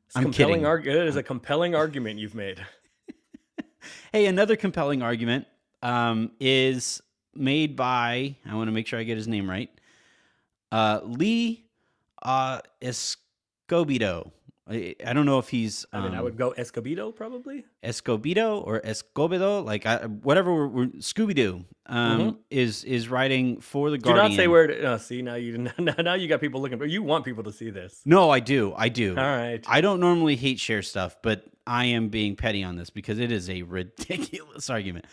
It's I'm kidding. Arg- it is a compelling argument you've made. Hey, another compelling argument um, is made by, I want to make sure I get his name right. Uh, Lee uh, Escobedo. I, I don't know if he's. Um, I mean, I would go Escobedo probably. Escobedo or Escobedo, like I, whatever. We're, we're Scooby Doo um, mm-hmm. is is writing for the Guardian. Do not say where. To, no, see now you now you got people looking, but you want people to see this. No, I do, I do. All right. I don't normally hate share stuff, but I am being petty on this because it is a ridiculous argument.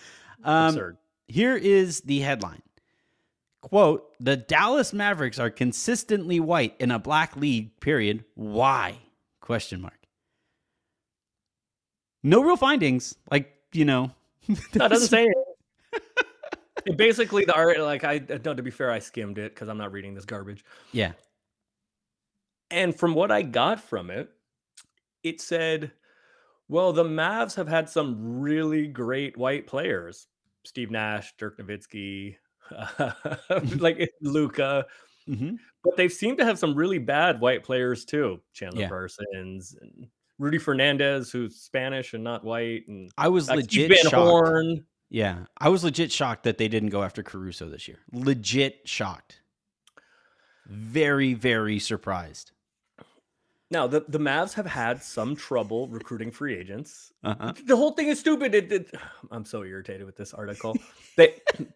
Um, Absurd. Here is the headline. Quote: The Dallas Mavericks are consistently white in a black league. Period. Why? Question mark. No real findings. Like, you know. That doesn't say it. It basically, the art, like, I no, to be fair, I skimmed it because I'm not reading this garbage. Yeah. And from what I got from it, it said, well, the Mavs have had some really great white players. Steve Nash, Dirk Nowitzki, uh, like Luca. Mm-hmm. But they seem to have some really bad white players too. Chandler yeah. Parsons, and Rudy Fernandez, who's Spanish and not white, and I was legit shocked. Horn. Yeah, I was legit shocked that they didn't go after Caruso this year. Legit shocked. Very, very surprised. Now the, the Mavs have had some trouble recruiting free agents. Uh-huh. The whole thing is stupid. It, it, I'm so irritated with this article. They,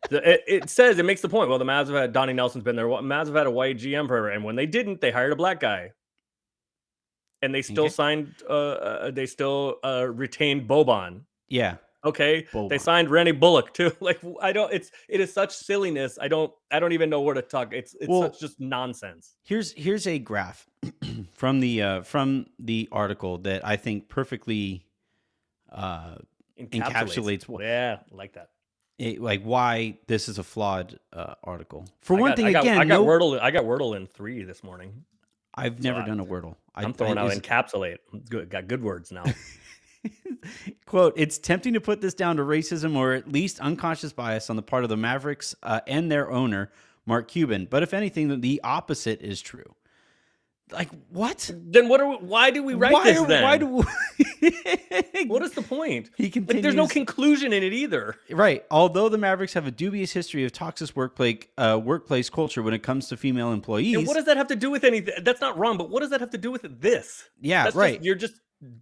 the, it, it says it makes the point. Well, the Mavs have had Donnie Nelson's been there. Mavs have had a white G M forever, and when they didn't, they hired a black guy, and they still okay. signed. Uh, uh, they still uh, retained Boban. Yeah. Okay. Boban. They signed Randy Bullock too. Like I don't. It's it is such silliness. I don't. I don't even know where to talk. It's it's well, such just nonsense. Here's here's a graph. From the uh, from the article that I think perfectly uh, encapsulates, encapsulates yeah, like that, it, like why this is a flawed uh, article. For I one got, thing, I got, again, I got no, Wordle. I got Wordle in three this morning. I've That's never done a Wordle. I, I'm throwing I, out is, encapsulate. Good, got good words now. Quote: It's tempting to put this down to racism or at least unconscious bias on the part of the Mavericks uh, and their owner Mark Cuban, but if anything, the opposite is true. Like, what? Then what are? Why do we write why this? Are, then why do? We... What is the point? He continues. Like, there's no conclusion in it either. Right. Although the Mavericks have a dubious history of toxic workplace uh, workplace culture when it comes to female employees. And what does that have to do with anything? That's not wrong, but what does that have to do with this? Yeah. That's right. Just, you're just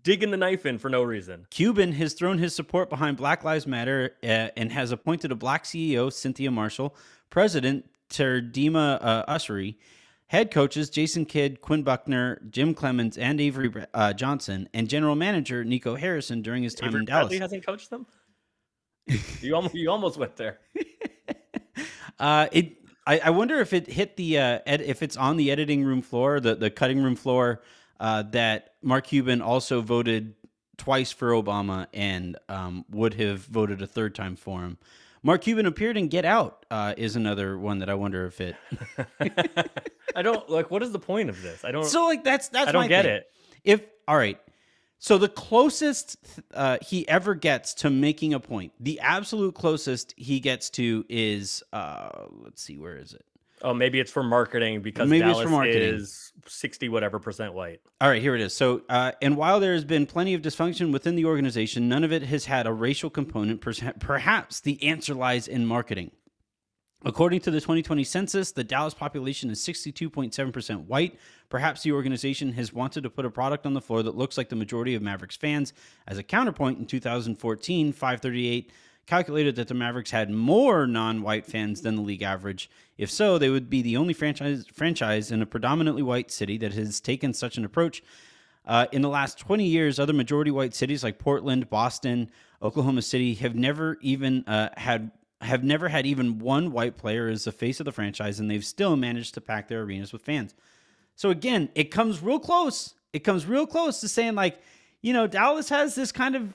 digging the knife in for no reason. Cuban has thrown his support behind Black Lives Matter uh, and has appointed a black C E O, Cynthia Marshall, president Terdima uh, Ussery, head coaches Jason Kidd, Quinn Buckner, Jim Clemens, and Avery uh, Johnson, and general manager Nico Harrison during his time Avery in Dallas. Bradley hasn't coached them? you, almost, you almost went there. uh, it. I, I wonder if it hit the uh, ed, if it's on the editing room floor, the, the cutting room floor, uh, that Mark Cuban also voted twice for Obama and um, would have voted a third time for him. Mark Cuban appeared in Get Out uh, is another one that I wonder if it. I don't like. What is the point of this? I don't. So like that's that's. I don't my get thing. It. If all right, so the closest uh, he ever gets to making a point, the absolute closest he gets to is uh, let's see, where is it? Oh, maybe it's for marketing because maybe Dallas it's for marketing. Is sixty whatever percent white. All right, here it is. So, uh, and while there has been plenty of dysfunction within the organization, none of it has had a racial component. Perhaps the answer lies in marketing. According to the twenty twenty census, the Dallas population is sixty-two point seven percent white. Perhaps the organization has wanted to put a product on the floor that looks like the majority of Mavericks fans. As a counterpoint, in two thousand fourteen, five thirty-eight calculated that the Mavericks had more non-white fans than the league average. If so, they would be the only franchise franchise in a predominantly white city that has taken such an approach. Uh, in the last twenty years, other majority white cities like Portland, Boston, Oklahoma City have never even uh, had have never had even one white player as the face of the franchise, and they've still managed to pack their arenas with fans. So again, it comes real close. It comes real close to saying, like, you know, Dallas has this kind of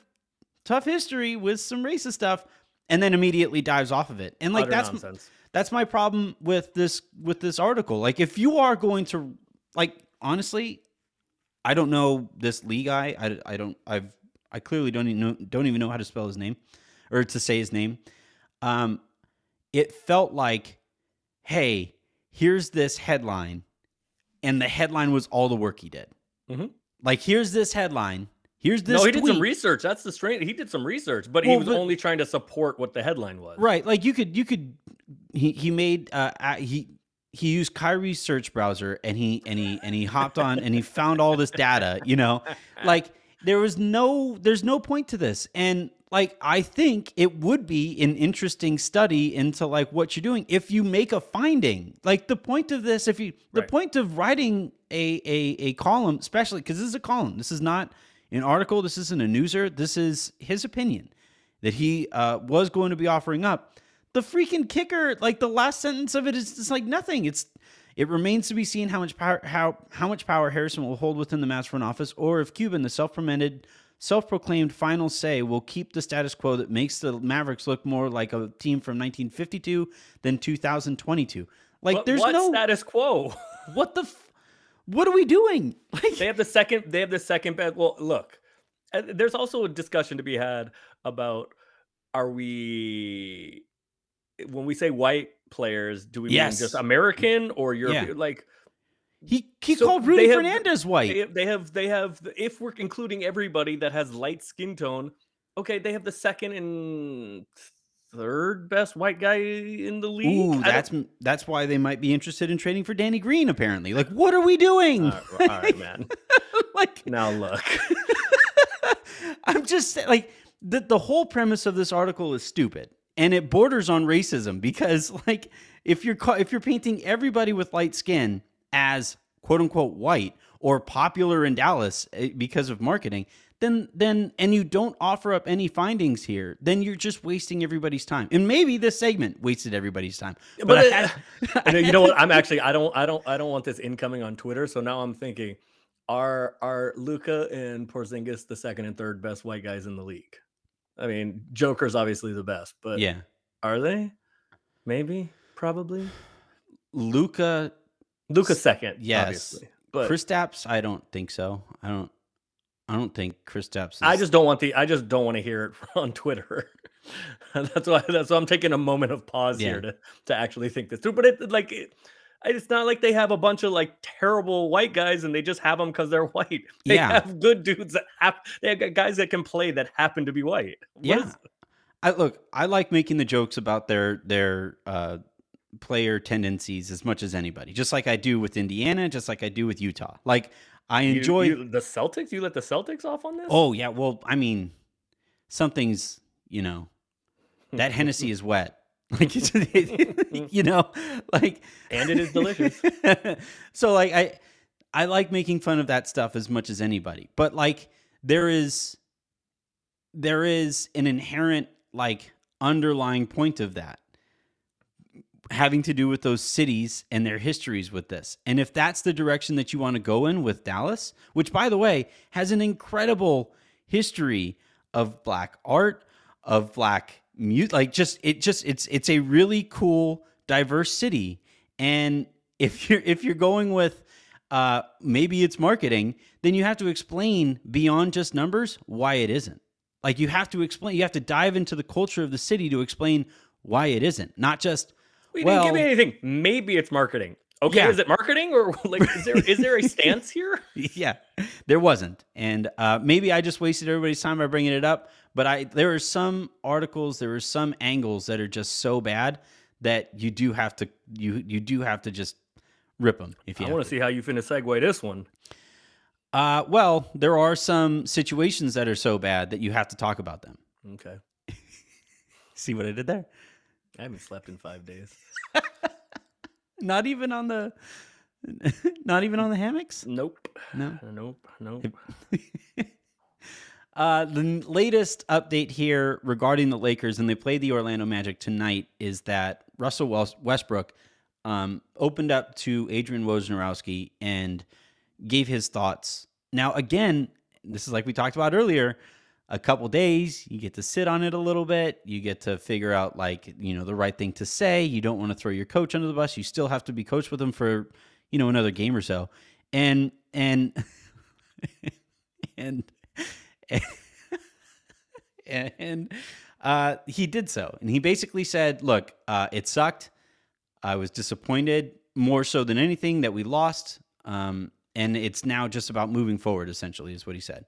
tough history with some racist stuff, and then immediately dives off of it. And like, utter that's, nonsense. That's my problem with this, with this article. Like, if you are going to, like, honestly, I don't know this Lee guy. I, I don't, I've, I clearly don't even know, don't even know how to spell his name or to say his name. Um, it felt like, hey, here's this headline. And the headline was all the work he did. Mm-hmm. Like, here's this headline. Here's this. No, he did tweet. Some research. That's the strange. He did some research, but well, he was but, only trying to support what the headline was. Right. Like, you could, you could, he, he made, uh, he, he used Kyrie's search browser and he, and he, and he hopped on and he found all this data, you know, like there was no, there's no point to this. And like, I think it would be an interesting study into like what you're doing. If you make a finding, like the point of this, if you, the right. point of writing a, a, a column, especially because this is a column, this is not an article, this isn't a newser, this is his opinion that he uh, was going to be offering up. The freaking kicker, like the last sentence of it is it's like nothing. It's it remains to be seen how much power how how much power Harrison will hold within the Mavs front office, or if Cuban, the self-permitted, self-proclaimed final say, will keep the status quo that makes the Mavericks look more like a team from nineteen fifty-two than two thousand twenty-two. Like, but there's what no status quo. What the f- What are we doing? Like, they have the second. They have the second best. Well, look, there's also a discussion to be had about: are we, when we say white players, do we yes. mean just American or European? Yeah. Like he he so called Rudy Fernandez have, white. They have, they have they have if we're including everybody that has light skin tone, okay, they have the second and third best white guy in the league. Ooh, that's that's why they might be interested in trading for Danny Green, apparently. Like, what are we doing? All right, all right, man. Like, now look. I'm just like the the whole premise of this article is stupid, and it borders on racism because, like, if you're if you're painting everybody with light skin as quote unquote white or popular in Dallas because of marketing, then then and you don't offer up any findings here, then you're just wasting everybody's time. And maybe this segment wasted everybody's time. But, but I, I, I, you know what? I'm actually I don't I don't I don't want this incoming on Twitter. So now I'm thinking, are are Luca and Porzingis the second and third best white guys in the league? I mean, Joker's obviously the best, but yeah, are they? Maybe, probably. Luca, Luca second. Yes, obviously. But Kristaps, I don't think so. I don't. I don't think Kristaps is... I just don't want the. I just don't want to hear it on Twitter. that's why. That's why I'm taking a moment of pause yeah. here to, to actually think this through. But it like it, It's not like they have a bunch of like terrible white guys and they just have them because they're white. They yeah. have good dudes that have, they have guys that can play that happen to be white. What yeah. Is- I look, I like making the jokes about their, their, uh, player tendencies as much as anybody, just like I do with Indiana, just like I do with Utah. Like I enjoy you, you, the Celtics. You let the Celtics off on this? Oh yeah. Well, I mean, something's, you know, that Hennessy is wet. Like, it's, you know, like, and it is delicious. So like, I, I like making fun of that stuff as much as anybody, but like there is, there is an inherent like underlying point of that having to do with those cities and their histories with this. And if that's the direction that you want to go in with Dallas, which by the way, has an incredible history of black art, of black mute, like just, it just, it's, it's a really cool, diverse city. And if you're, if you're going with, uh, maybe it's marketing, then you have to explain beyond just numbers why it isn't. Like you have to explain, you have to dive into the culture of the city to explain why it isn't, not just, we well, didn't give me anything. Maybe it's marketing. Okay. Yeah. Is it marketing or like, is there, is there a stance here? Yeah, there wasn't. And, uh, maybe I just wasted everybody's time by bringing it up, but I, there are some articles, there are some angles that are just so bad that you do have to, you, you do have to just rip them. If you I want to see how you finna segue this one. Uh, well, there are some situations that are so bad that you have to talk about them. Okay. See what I did there? I haven't slept in five days. Not even on the, not even on the hammocks? Nope. No. Nope. Nope. uh, the latest update here regarding the Lakers, and they play the Orlando Magic tonight, is that Russell Westbrook um, opened up to Adrian Wojnarowski and gave his thoughts. Now, again, this is like we talked about earlier. A couple days, you get to sit on it a little bit. You get to figure out, like, you know, the right thing to say. You don't want to throw your coach under the bus. You still have to be coached with him for, you know, another game or so. And, and, and, and, and uh, he did so. And he basically said, look, uh, it sucked. I was disappointed more so than anything that we lost. Um, and it's now just about moving forward, essentially, is what he said.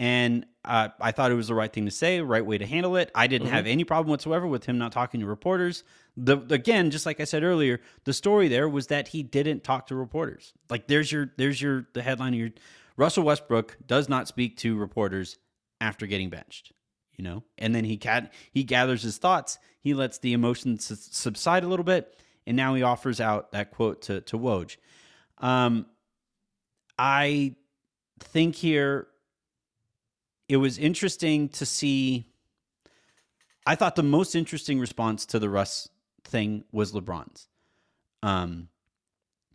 And uh, I thought it was the right thing to say, right way to handle it. I didn't mm-hmm. have any problem whatsoever with him not talking to reporters. The again, just like I said earlier, the story there was that he didn't talk to reporters. Like there's your there's your the headline of your Russell Westbrook does not speak to reporters after getting benched, you know. And then he cat he gathers his thoughts, he lets the emotions s- subside a little bit, and now he offers out that quote to to Woj. Um, I think here. It was interesting to see. I thought the most interesting response to the Russ thing was LeBron's. Um,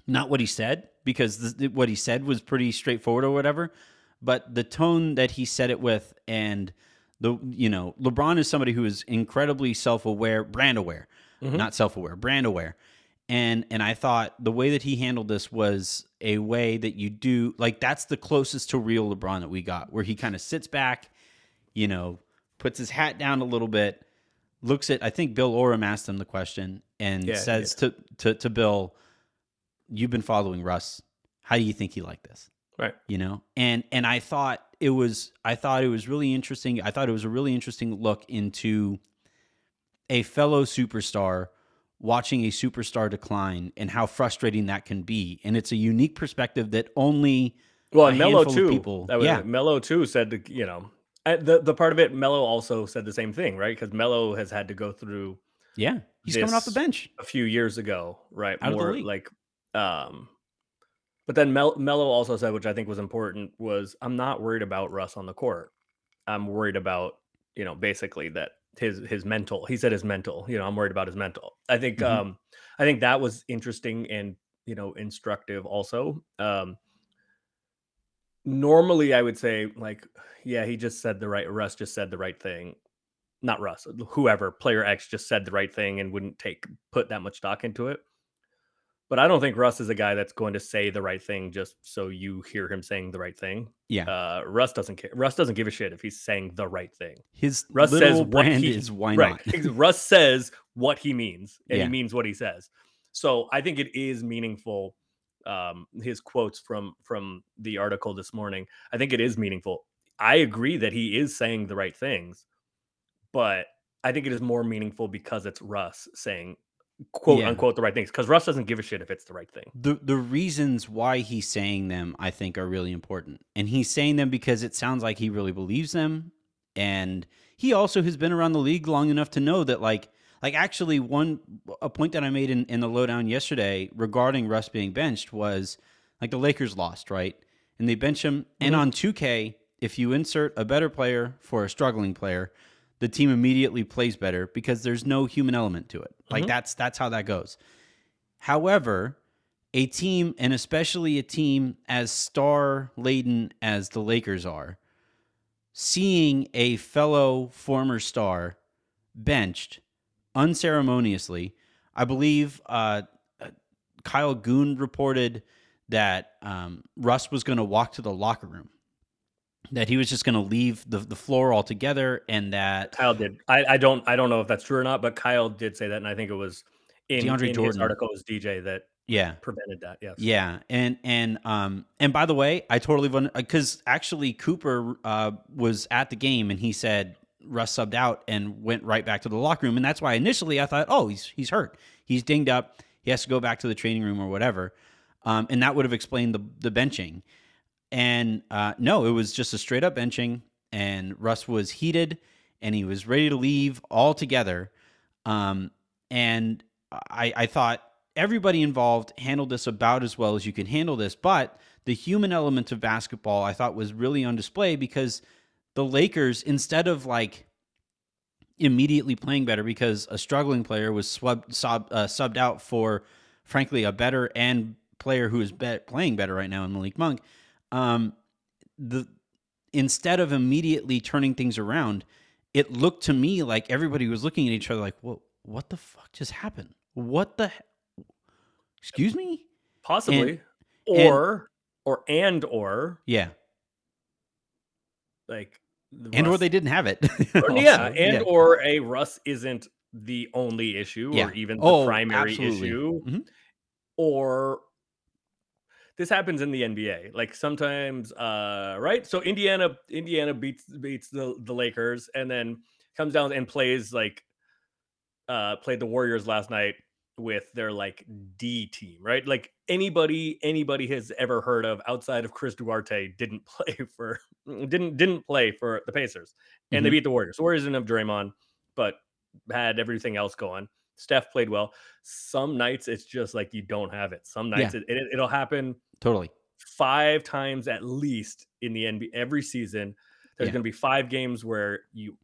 not what he said, because the, what he said was pretty straightforward or whatever, but the tone that he said it with, and the, you know, LeBron is somebody who is incredibly self-aware, brand aware, mm-hmm. not self-aware, brand aware. And, and I thought the way that he handled this was a way that you do, like, that's the closest to real LeBron that we got, where he kind of sits back, you know, puts his hat down a little bit, looks at, I think Bill Oram asked him the question and yeah, says yeah. To, to, to Bill, you've been following Russ. How do you think he liked this? Right. You know? And, and I thought it was, I thought it was really interesting. I thought it was a really interesting look into a fellow superstar watching a superstar decline and how frustrating that can be. And it's a unique perspective that only well, and Melo too. People, that was yeah. Melo too said, to, you know, the, the part of it, Melo also said the same thing, right? Because Melo has had to go through. Yeah. He's coming off the bench a few years ago. Right. Out More of the league. Like, um, but then Mel, Melo also said, which I think was important, was I'm not worried about Russ on the court. I'm worried about, you know, basically that, his his mental he said his mental you know I'm worried about his mental. I think mm-hmm. um I think that was interesting and, you know, instructive also. Um normally I would say, like, yeah he just said the right Russ just said the right thing not Russ whoever player X just said the right thing and wouldn't take put that much stock into it. But I don't think Russ is a guy that's going to say the right thing just so you hear him saying the right thing. Yeah. Uh, Russ doesn't care. Russ doesn't give a shit if he's saying the right thing. His Russ little says brand he, is why not. Right. Russ says what he means, and yeah. he means what he says. So I think it is meaningful. Um, his quotes from from the article this morning, I think it is meaningful. I agree that he is saying the right things, but I think it is more meaningful because it's Russ saying, quote yeah. unquote, the right things, because Russ doesn't give a shit if it's the right thing. The the reasons why he's saying them, I think, are really important. And he's saying them because it sounds like he really believes them. And he also has been around the league long enough to know that, like, like actually one, a point that I made in, in the lowdown yesterday regarding Russ being benched was, like, the Lakers lost, right? And they bench him. Mm-hmm. And on two K, if you insert a better player for a struggling player, the team immediately plays better because there's no human element to it. Like mm-hmm. that's, that's how that goes. However, a team, and especially a team as star laden as the Lakers are, seeing a fellow former star benched unceremoniously, I believe uh, Kyle Goon reported that um, Russ was going to walk to the locker room, that he was just going to leave the, the floor altogether, and that Kyle did. I, I don't I don't know if that's true or not, but Kyle did say that, and I think it was in, DeAndre Jordan's article was D J that yeah prevented that. Yes. Yeah, and and um and by the way, I totally wouldn't, because actually Cooper uh, was at the game and he said Russ subbed out and went right back to the locker room, and that's why initially I thought, oh, he's he's hurt, he's dinged up, he has to go back to the training room or whatever, um, and that would have explained the the benching. And uh, no, it was just a straight up benching, and Russ was heated and he was ready to leave altogether. Um, and I, I thought everybody involved handled this about as well as you can handle this. But the human element of basketball, I thought, was really on display, because the Lakers, instead of like immediately playing better because a struggling player was sub, sub, uh, subbed out for, frankly, a better and player who is be- playing better right now in Malik Monk, Um, the instead of immediately turning things around, it looked to me like everybody was looking at each other like, "Whoa, what the fuck just happened? What the? He- Excuse me? Possibly, and, or and, or and or yeah, like and Russ, or they didn't have it. Or, yeah, and yeah. or a Russ isn't the only issue, yeah. or even the oh, primary absolutely. issue, mm-hmm. or." This happens in the N B A, like sometimes, uh, right? So Indiana, Indiana beats beats the, the Lakers, and then comes down and plays like uh, played the Warriors last night with their like D team, right? Like anybody anybody has ever heard of outside of Chris Duarte didn't play for didn't didn't play for the Pacers, and mm-hmm. they beat the Warriors. The Warriors didn't have Draymond, but had everything else going. Steph played well. Some nights it's just like you don't have it. Some nights yeah. it, it, it'll happen totally five times at least in the N B A every season. There's yeah. going to be five games where you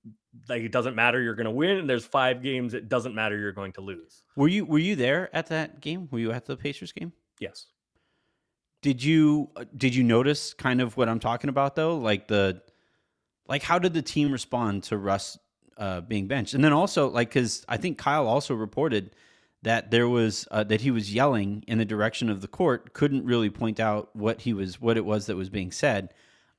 like it doesn't matter, you're going to win, and there's five games it doesn't matter, you're going to lose. Were you were you there at that game? Were you at the Pacers game? Yes. Did you did you notice kind of what I'm talking about though? Like the like how did the team respond to Russ Uh, being benched? And then also, like, because I think Kyle also reported that there was uh, that he was yelling in the direction of the court, couldn't really point out what he was, what it was that was being said.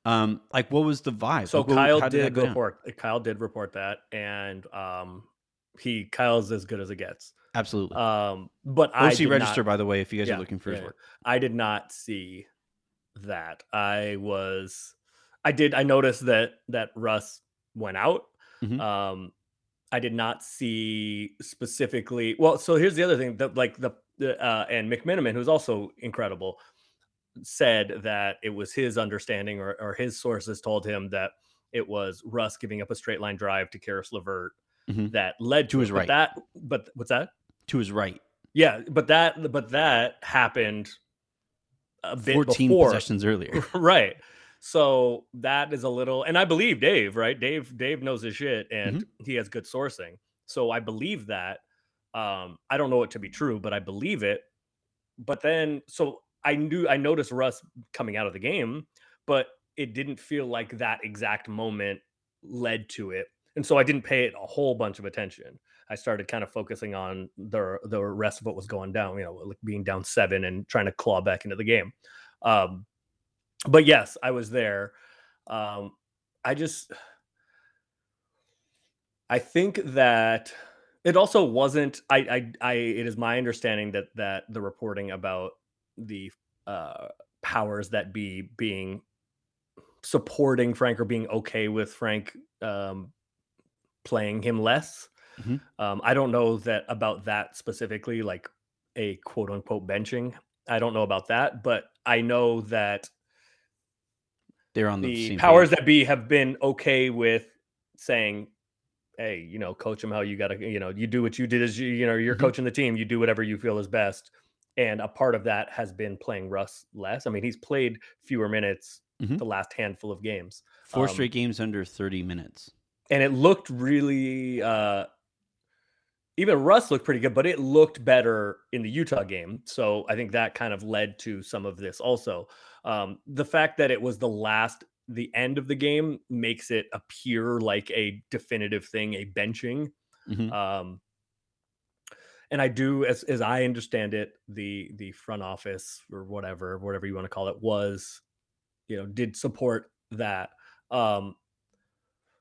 Um, like, what was the vibe? So like, what, Kyle did, did go report. Kyle did report that, and um, he Kyle's as good as it gets. Absolutely. Um, but I see register not, by the way, if you guys yeah, are looking for yeah, his work. I did not see that. I was, I did, I noticed that that Russ went out. Mm-hmm. Um, I did not see specifically. Well, so here's the other thing that like the, the uh, and Mick Miniman, who's also incredible, said that it was his understanding or, or his sources told him that it was Russ giving up a straight line drive to Karis LeVert mm-hmm. that led to, to his right. That, but what's that? To his right. Yeah, but that but that happened a bit fourteen before. Possessions earlier, right? So that is a little, and I believe Dave, right? Dave, Dave knows his shit, and mm-hmm. he has good sourcing. So I believe that. Um, I don't know it to be true, but I believe it. But then, so I knew, I noticed Russ coming out of the game, but it didn't feel like that exact moment led to it, and so I didn't pay it a whole bunch of attention. I started kind of focusing on the the rest of what was going down, you know, like being down seven and trying to claw back into the game. Um, But yes, I was there. Um, I just, I think that It also wasn't. I, I, I. It is my understanding that that the reporting about the uh, powers that be being supporting Frank or being okay with Frank um, playing him less. Mm-hmm. Um, I don't know that about that specifically, like a quote unquote benching. I don't know about that, but I know that they're on the, the same powers page. That be have been okay with saying, hey, you know, coach them how you got to, you know, you do what you did as you, you know, you're mm-hmm. coaching the team, you do whatever you feel is best. And a part of that has been playing Russ less. I mean, he's played fewer minutes mm-hmm. the last handful of games. Four um, straight games under thirty minutes. And it looked really, uh, even Russ looked pretty good, but it looked better in the Utah game. So I think that kind of led to some of this also. Um, the fact that it was the last the end of the game makes it appear like a definitive thing, a benching. Mm-hmm. Um, and I do, as, as I understand it, the, the front office or whatever, whatever you want to call it was, you know, did support that. Um,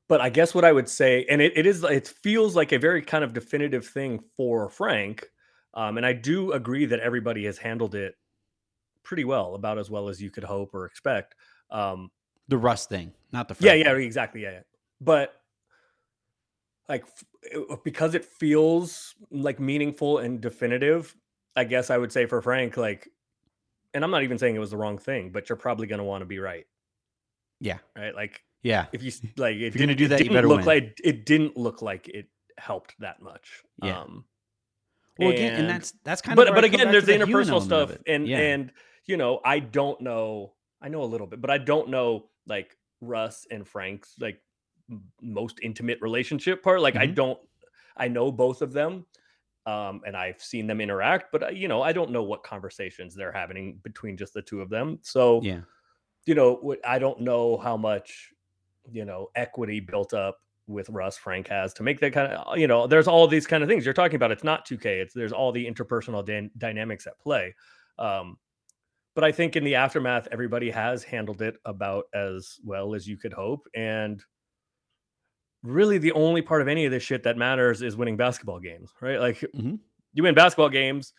but I guess what I would say, and it, it is, it feels like a very kind of definitive thing for Frank. Um, and I do agree that everybody has handled it pretty well, about as well as you could hope or expect. Um, The Russ thing, not the Frank. Yeah, yeah, exactly. Yeah, yeah. But like, f- because it feels like meaningful and definitive, I guess I would say for Frank, like, and I'm not even saying it was the wrong thing, but you're probably going to want to be right. Yeah. Right. Like, yeah. If you like, it if you're going to do that, you better look win. Like it didn't look like it helped that much. Yeah. Um, well, and, again, and that's that's kind but, of. But but again, there's the interpersonal stuff, and yeah. and you know, I don't know. I know a little bit, but I don't know. Like Russ and Frank's like most intimate relationship part. Like mm-hmm. I don't, I know both of them um, and I've seen them interact, but you know, I don't know what conversations they're having between just the two of them. So, yeah. you know, I don't know how much, you know, equity built up with Russ Frank has to make that kind of, you know, there's all these kind of things you're talking about. It's not two K. It's there's all the interpersonal d- dynamics at play. Um, But I think in the aftermath, everybody has handled it about as well as you could hope. And really the only part of any of this shit that matters is winning basketball games, right? Like mm-hmm. you win basketball games,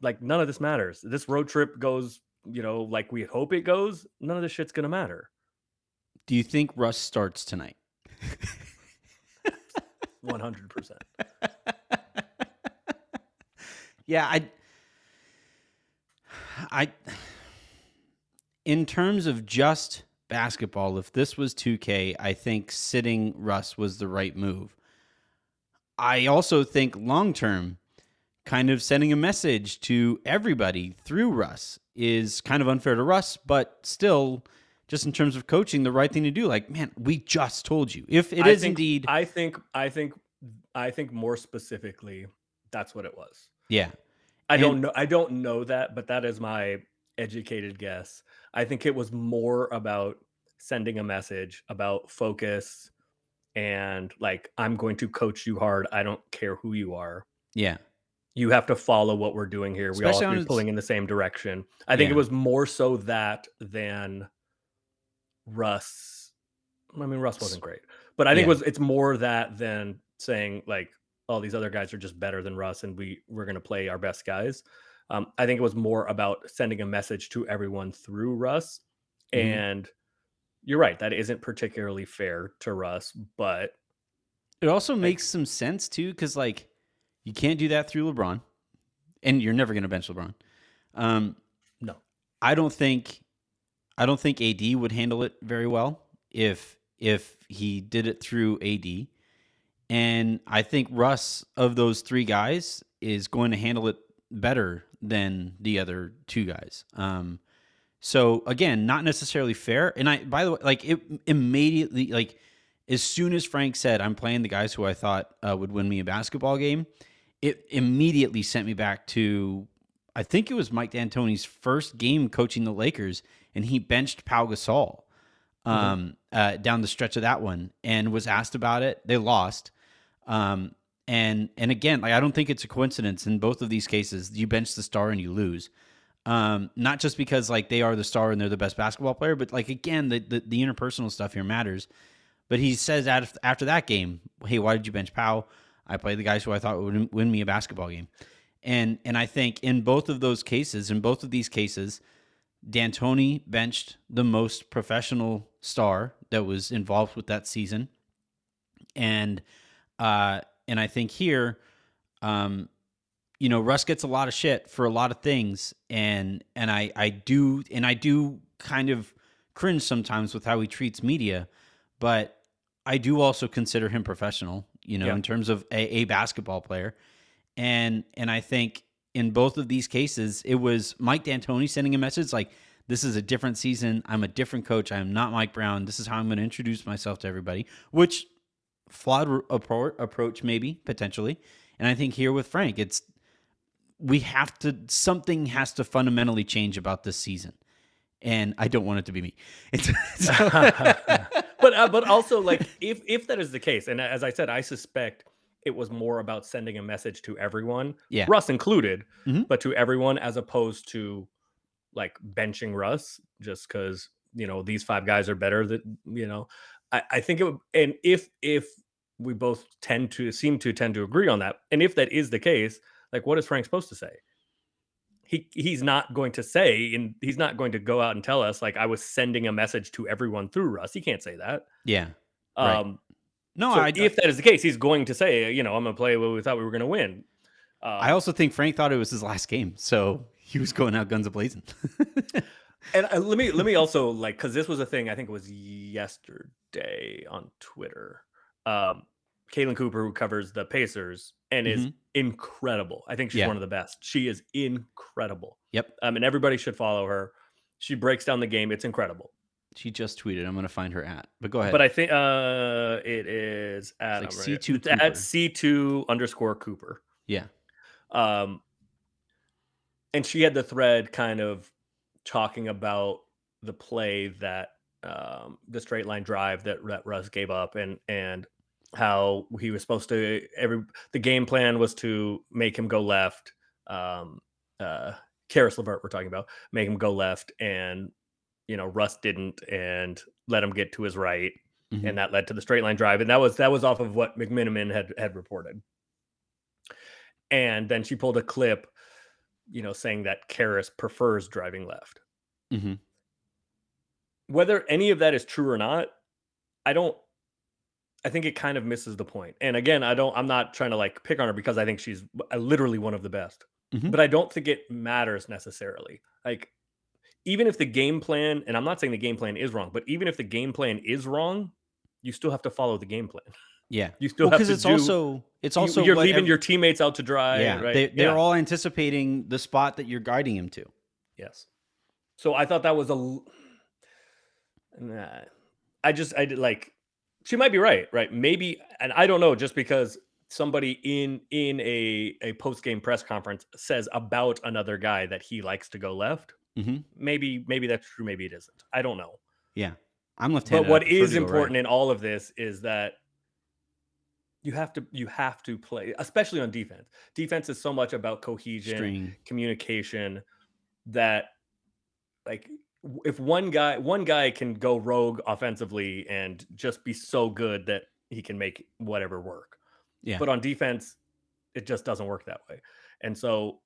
like none of this matters. This road trip goes, you know, like we hope it goes. None of this shit's going to matter. Do you think Russ starts tonight? one hundred percent. Yeah, I... I, in terms of just basketball, if this was two K, I think sitting Russ was the right move. I also think long-term, kind of sending a message to everybody through Russ is kind of unfair to Russ, but still, just in terms of coaching, the right thing to do. Like, man, we just told you. If it I is think, indeed... I think, I think, I think more specifically, that's what it was. Yeah. I and, don't know. I don't know that, but that is my educated guess. I think it was more about sending a message about focus and like, I'm going to coach you hard. I don't care who you are. Yeah. You have to follow what we're doing here. We Especially all have to be pulling in the same direction. I think yeah. it was more so that than Russ. I mean, Russ wasn't great, but I think yeah. it was, it's more that than saying like, all these other guys are just better than Russ and we we're going to play our best guys. Um, I think it was more about sending a message to everyone through Russ. Mm-hmm. And you're right. That isn't particularly fair to Russ, but it also like, makes some sense too. Cause like you can't do that through LeBron and you're never going to bench LeBron. Um, no, I don't think, I don't think A D would handle it very well if, if he did it through A D. And I think Russ, of those three guys, is going to handle it better than the other two guys. Um, so, again, not necessarily fair. And I, by the way, like, it immediately, like, as soon as Frank said, I'm playing the guys who I thought uh, would win me a basketball game, it immediately sent me back to, I think it was Mike D'Antoni's first game coaching the Lakers, and he benched Pau Gasol um, mm-hmm. uh, down the stretch of that one and was asked about it. They lost. Um, and, and again, like, I don't think it's a coincidence in both of these cases, you bench the star and you lose. Um, not just because like they are the star and they're the best basketball player, but like, again, the, the, the interpersonal stuff here matters, but he says that after that game, hey, why did you bench Powell? I played the guys who I thought would win me a basketball game. And and I think in both of those cases, in both of these cases, D'Antoni benched the most professional star that was involved with that season. And uh, and I think here, um, you know, Russ gets a lot of shit for a lot of things, and and I I do and I do kind of cringe sometimes with how he treats media, but I do also consider him professional, you know, yeah. in terms of a, a basketball player. And and I think in both of these cases, it was Mike D'Antoni sending a message like, this is a different season. I'm a different coach. I am not Mike Brown. This is how I'm going to introduce myself to everybody, which flawed approach maybe, potentially. And I think here with Frank, it's we have to, something has to fundamentally change about this season. And I don't want it to be me. It's, so. but uh, but also, like, if, if that is the case, and as I said, I suspect it was more about sending a message to everyone, yeah. Russ included, mm-hmm. but to everyone as opposed to like benching Russ just because, you know, these five guys are better than, you know, I, I think it would. And if if we both tend to seem to tend to agree on that, and if that is the case, like, what is Frank supposed to say? He he's not going to say, and he's not going to go out and tell us like I was sending a message to everyone through Russ. He can't say that. Yeah. Right. Um, No, so I, if that is the case, he's going to say, you know, I'm going to play what we thought we were going to win. Uh, I also think Frank thought it was his last game, so he was going out guns a-blazing. and uh, let me let me also, like, because this was a thing, I think it was yesterday on Twitter. Um, Caitlin Cooper, who covers the Pacers and mm-hmm. is incredible. I think she's yeah. one of the best. She is incredible. Yep. Um, and everybody should follow her. She breaks down the game. It's incredible. She just tweeted. I'm going to find her at, but go ahead. But I think uh, it is at, like C two at C two underscore Cooper. Yeah. Um, and she had the thread kind of talking about the play that um, the straight line drive that, that Russ gave up and, and how he was supposed to, every, the game plan was to make him go left. Um, uh, Karis LeVert, we're talking about, make him go left and, you know, Russ didn't and let him get to his right. Mm-hmm. And that led to the straight line drive. And that was, that was off of what Mick Miniman had, had reported. And then she pulled a clip, you know, saying that Karis prefers driving left. Mm-hmm. Whether any of that is true or not, I don't, I think it kind of misses the point. And again, I don't, I'm not trying to like pick on her because I think she's literally one of the best, mm-hmm. but I don't think it matters necessarily. Like, even if the game plan, and I'm not saying the game plan is wrong, but even if the game plan is wrong, you still have to follow the game plan. Yeah. You still well, have to it's do... Because also, it's also... You're leaving every, your teammates out to dry. Yeah, right? they, they're yeah. all anticipating the spot that you're guiding him to. Yes. So I thought that was a... Nah, I just, I did like... She might be right, right? Maybe, and I don't know, just because somebody in in a, a post-game press conference says about another guy that he likes to go left. Mm-hmm. Maybe, maybe that's true. Maybe it isn't. I don't know. Yeah, I'm left-handed. But what is important right. in all of this is that you have to you have to play, especially on defense. Defense is so much about cohesion, String. communication. That, like, if one guy one guy can go rogue offensively and just be so good that he can make whatever work. Yeah. But on defense, it just doesn't work that way, and so.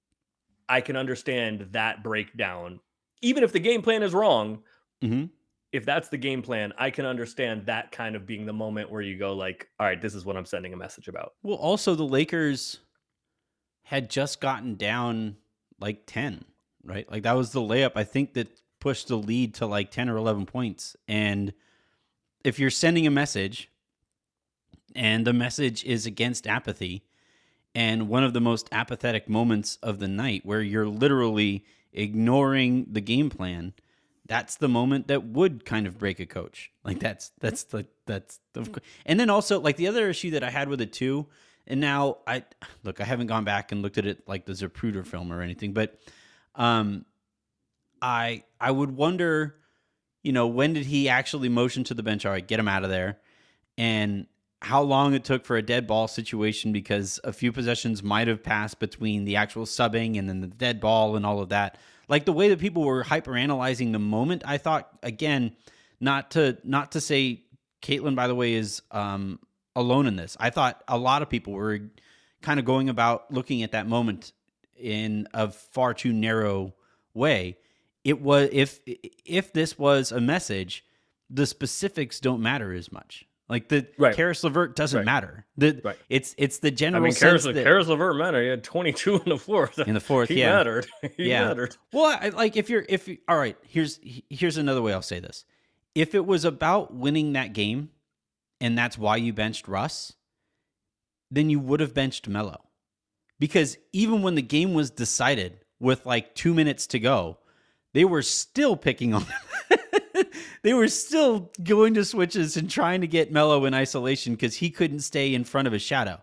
I can understand that breakdown, even if the game plan is wrong. Mm-hmm. If that's the game plan, I can understand that kind of being the moment where you go like, all right, this is what I'm sending a message about. Well, also the Lakers had just gotten down like ten, right? Like that was the layup. I think that pushed the lead to like ten or eleven points. And if you're sending a message and the message is against apathy, and one of the most apathetic moments of the night where you're literally ignoring the game plan, that's the moment that would kind of break a coach. Like that's, that's the, that's the, and then also like the other issue that I had with it too. And now I look, I haven't gone back and looked at it like the Zapruder film or anything, but um, I, I would wonder, you know, when did he actually motion to the bench? All right, get him out of there. And how long it took for a dead ball situation, because a few possessions might have passed between the actual subbing and then the dead ball and all of that. Like the way that people were hyper-analyzing the moment, I thought, again, not to not to say Caitlin, by the way, is um, alone in this. I thought a lot of people were kind of going about looking at that moment in a far too narrow way. It was if if this was a message, the specifics don't matter as much. Like the right. Karis LeVert doesn't right. matter. The, right. It's it's the general. I mean, Karis, sense that, Karis LeVert mattered. He had twenty-two in the fourth. In the fourth, he yeah, mattered. He yeah. mattered. Well, I, like if you're if you, all right, here's here's another way I'll say this. If it was about winning that game, and that's why you benched Russ, then you would have benched Melo, because even when the game was decided with like two minutes to go, they were still picking on him. They were still going to switches and trying to get Melo in isolation because he couldn't stay in front of his shadow.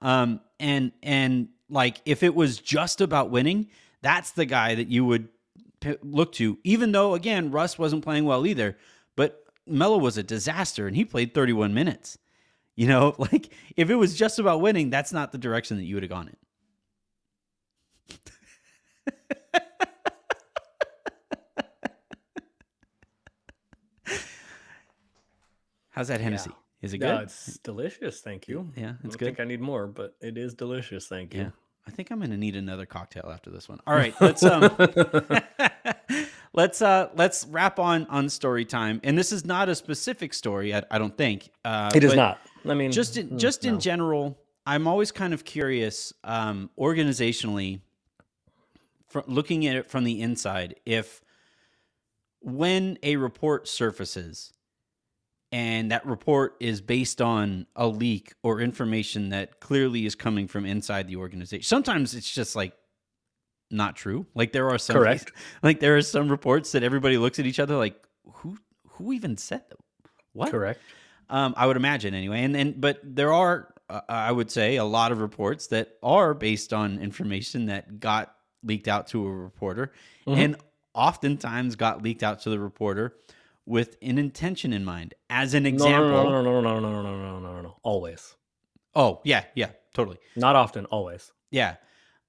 Um, and and like if it was just about winning, that's the guy that you would p- look to. Even though again, Russ wasn't playing well either, but Melo was a disaster and he played thirty-one minutes. You know, like if it was just about winning, that's not the direction that you would have gone in. How's that Hennessy? Yeah. Is it good? No, it's delicious. Thank you. Yeah, it's I don't good. I think I need more, but it is delicious. Thank you. Yeah. I think I'm going to need another cocktail after this one. All right, let's um, let's uh, let's wrap on on story time. And this is not a specific story, I, I don't think. Uh, it is not. I mean, just in, just no. in general, I'm always kind of curious, um, organizationally, from looking at it from the inside, if when a report surfaces. And that report is based on a leak or information that clearly is coming from inside the organization. Sometimes it's just like not true. Like there are some Correct. like there are some reports that everybody looks at each other like, who who even said that? What? Correct. Um, I would imagine anyway. And then, but there are, uh, I would say, a lot of reports that are based on information that got leaked out to a reporter, mm-hmm. and oftentimes got leaked out to the reporter with an intention in mind. As an example, no, no, no, no, no, no, no, no, no, no, no, always. Oh yeah, yeah, totally. Not often, always. Yeah,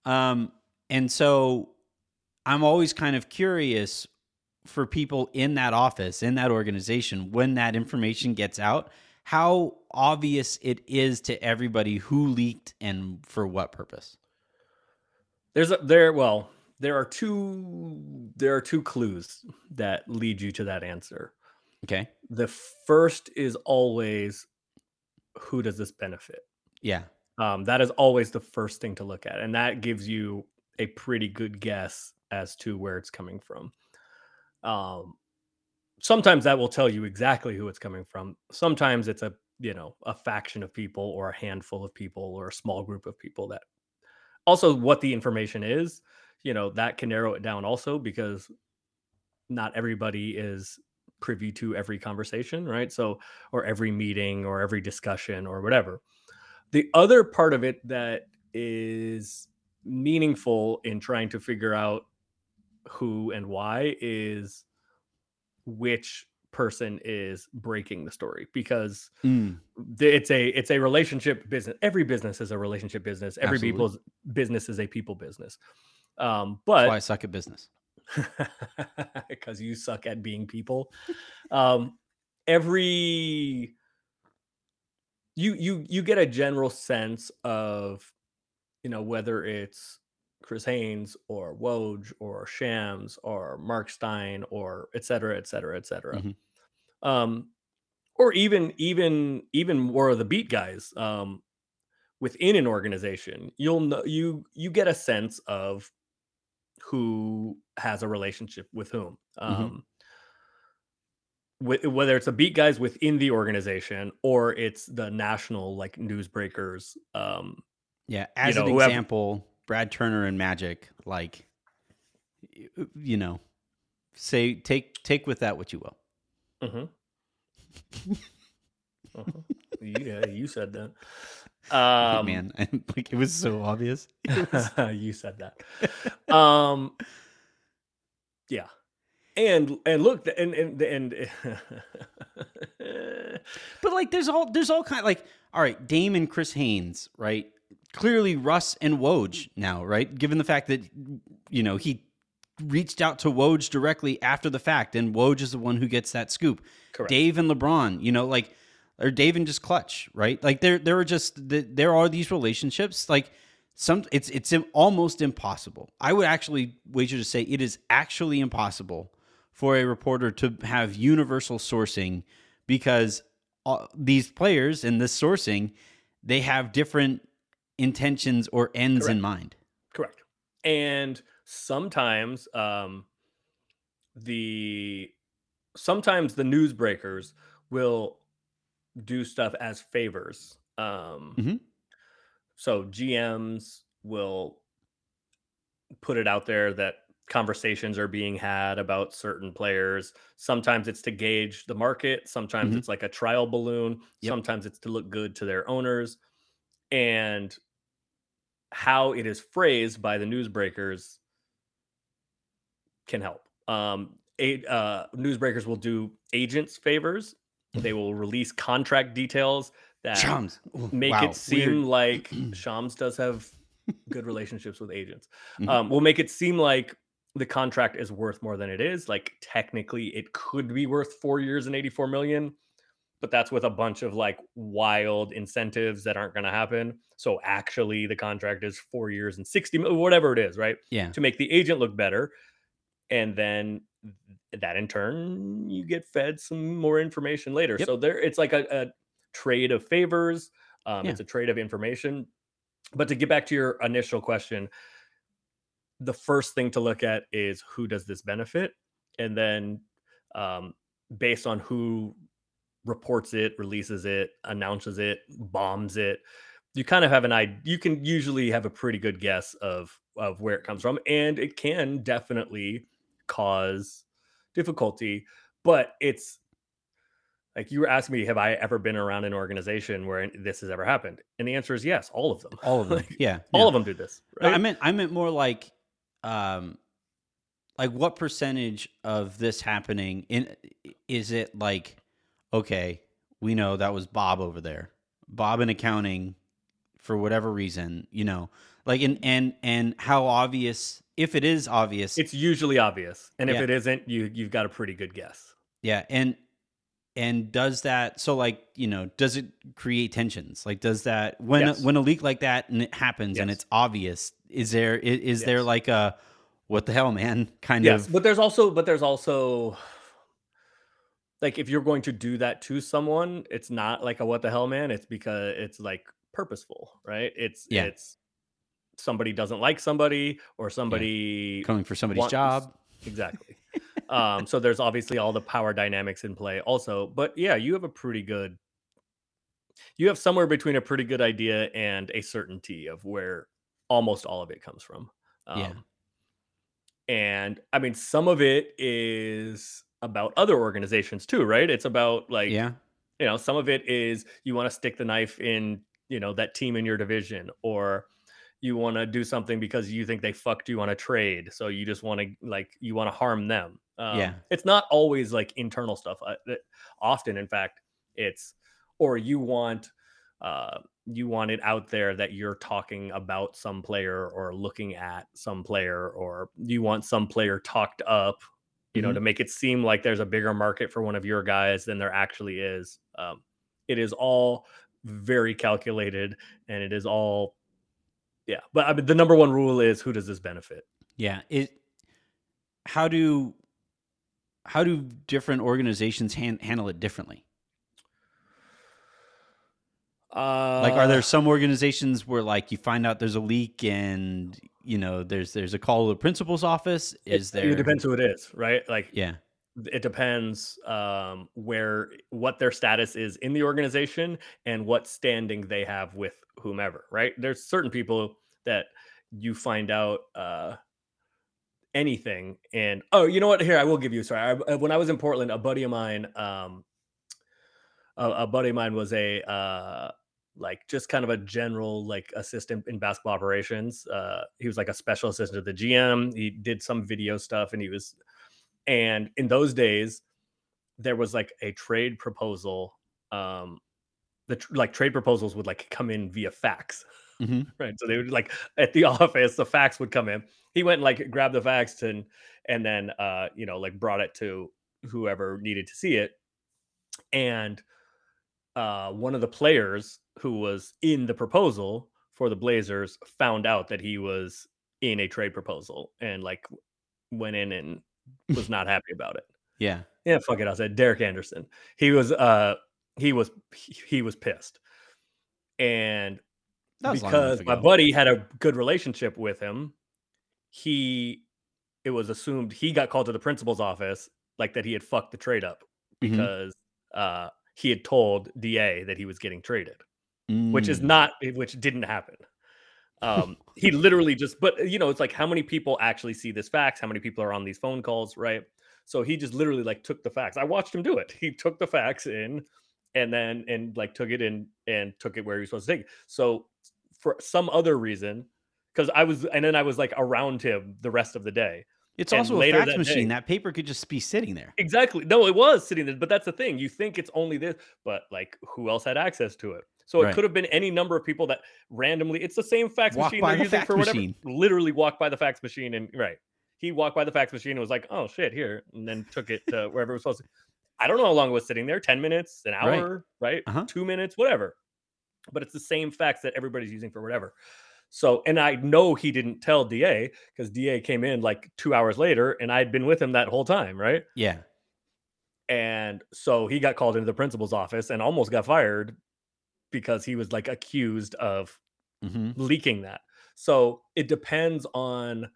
um, and so I'm always kind of curious for people in that office, in that organization, when that information gets out, how obvious it is to everybody who leaked and for what purpose. There's a, there. Well. There are two there are two clues that lead you to that answer. Okay. The first is always, who does this benefit? Yeah. Um, that is always the first thing to look at. And that gives you a pretty good guess as to where it's coming from. Um, sometimes that will tell you exactly who it's coming from. Sometimes it's a, you know, a faction of people or a handful of people or a small group of people. That also what the information is. You know, that can narrow it down also, because not everybody is privy to every conversation, right? So, or every meeting or every discussion or whatever. The other part of it that is meaningful in trying to figure out who and why is which person is breaking the story, because mm. it's a it's a relationship business. Every business is a relationship business. Every Absolutely. people's business is a people business. Um, but that's why I suck at business, because you suck at being people. Um, every you you you get a general sense of, you know, whether it's Chris Haynes or Woj or Shams or Mark Stein or et cetera, et cetera, et cetera, mm-hmm. um, or even even even more of the beat guys um, within an organization. You'll know you you get a sense of who has a relationship with whom, um, mm-hmm. wh- whether it's the beat guys within the organization or it's the national, like, newsbreakers. Um, yeah. As you know, an whoever. example, Brad Turner and Magic, like, you know, say, take, take with that what you will. Mm-hmm. uh-huh. Yeah. You said that. Um, man, like, it was so obvious. Was... you said that. Um, yeah, and and look, and and and, but like, there's all there's all kind of, like, all right, Dame and Chris Haynes, right? Clearly, Russ and Woj now, right? Given the fact that, you know, he reached out to Woj directly after the fact, and Woj is the one who gets that scoop. Correct. Dave and LeBron, you know, like. or Dave and just Clutch, right? Like there, there are just there are these relationships. Like some, it's it's almost impossible. I would actually wager to say it is actually impossible for a reporter to have universal sourcing, because all these players and this sourcing, they have different intentions or ends Correct. in mind. Correct. And sometimes, um, the sometimes the newsbreakers will do stuff as favors. Um, mm-hmm. So G Ms will put it out there that conversations are being had about certain players. Sometimes it's to gauge the market. Sometimes mm-hmm. it's like a trial balloon. Yep. Sometimes it's to look good to their owners. And how it is phrased by the newsbreakers can help. Um, a, uh, newsbreakers will do agents favors. They will release contract details that Shams. make wow. it seem Weird. like Shams does have good relationships with agents. Mm-hmm. Um, will make it seem like the contract is worth more than it is. Like technically it could be worth four years and eighty-four million, but that's with a bunch of like wild incentives that aren't going to happen. So actually the contract is four years and sixty, whatever it is, right? Yeah. To make the agent look better. And then that in turn, you get fed some more information later. Yep. So there, it's like a, a trade of favors. Um, yeah. It's a trade of information. But to get back to your initial question, the first thing to look at is who does this benefit? And then um, based on who reports it, releases it, announces it, bombs it, you kind of have an idea. You can usually have a pretty good guess of, of where it comes from. And it can definitely cause difficulty, but it's like you were asking me, have I ever been around an organization where this has ever happened? And the answer is yes, all of them. All of them. like, yeah. All yeah. of them do this. Right? No, I meant I meant more like um like what percentage of this happening in is it like, okay, we know that was Bob over there. Bob in accounting for whatever reason, you know. Like and and and how obvious, if it is obvious. It's usually obvious. And yeah. if it isn't, you you've got a pretty good guess. Yeah, and and does that, so like, you know, does it create tensions? Like does that, when yes. when a leak like that and it happens yes. and it's obvious, is there is, is yes. there like a what the hell, man, kind yes. of. But there's also but there's also like if you're going to do that to someone, it's not like a what the hell, man, it's because it's like purposeful, right? It's yeah. it's somebody doesn't like somebody or somebody yeah. coming for somebody's wants, job. Exactly. um, so there's obviously all the power dynamics in play also, but yeah, you have a pretty good, you have somewhere between a pretty good idea and a certainty of where almost all of it comes from. Um, yeah. And I mean, some of it is about other organizations too, right? It's about like, yeah. you know, some of it is you want to stick the knife in, you know, that team in your division, or you want to do something because you think they fucked you on a trade. So you just want to like, you want to harm them. Um, yeah. It's not always like internal stuff. I, it, often, in fact, it's, or you want, uh, you want it out there that you're talking about some player or looking at some player, or you want some player talked up, you mm-hmm. know, to make it seem like there's a bigger market for one of your guys than there actually is. Um, it is all very calculated and it is all, yeah, but I mean, the number one rule is who does this benefit? Yeah, it. How do, how do different organizations hand, handle it differently? Uh, like, are there some organizations where like you find out there's a leak and you know there's there's a call to the principal's office? Is it, there? It depends who it is, right? Like, yeah, it depends um, where what their status is in the organization and what standing they have with whomever, right? There's certain people that you find out uh anything and oh you know what here I will give you sorry I, when I was in Portland, a buddy of mine um a, a buddy of mine was a uh like just kind of a general like assistant in basketball operations. Uh he was like a special assistant to the G M. He did some video stuff and he was and in those days there was like a trade proposal. um The tr- like trade proposals would like come in via fax, mm-hmm. right? So they would like at the office, the fax would come in. He went and like grabbed the fax and and then uh you know like brought it to whoever needed to see it. And uh, one of the players who was in the proposal for the Blazers found out that he was in a trade proposal and like went in and was not happy about it. Yeah. Yeah. Fuck it. I said Derek Anderson. He was, uh, he was, he, he was pissed. And because my buddy had a good relationship with him, he, it was assumed he got called to the principal's office, like that he had fucked the trade up because mm-hmm. uh, he had told D A that he was getting traded, mm. which is not, which didn't happen. Um, he literally just, but you know, it's like how many people actually see this facts, how many people are on these phone calls, right? So he just literally like took the facts. I watched him do it. He took the facts in and then, and like took it in and took it where he was supposed to take it. So for some other reason, because I was, and then I was like around him the rest of the day. It's and also a fax that machine. Day, that paper could just be sitting there. Exactly. No, it was sitting there, but that's the thing. You think it's only this, but like who else had access to it? So right. It could have been any number of people that randomly, it's the same fax walk machine they're the using for whatever. Machine. Literally walked by the fax machine and right. He walked by the fax machine and was like, oh shit, here. And then took it to wherever it was supposed to. I don't know how long it was sitting there. ten minutes, an hour, right? right? Uh-huh. Two minutes, whatever. But it's the same fax that everybody's using for whatever. So, and I know he didn't tell D A because D A came in like two hours later and I'd been with him that whole time, right? Yeah. And so he got called into the principal's office and almost got fired because he was like accused of mm-hmm. leaking that. So it depends on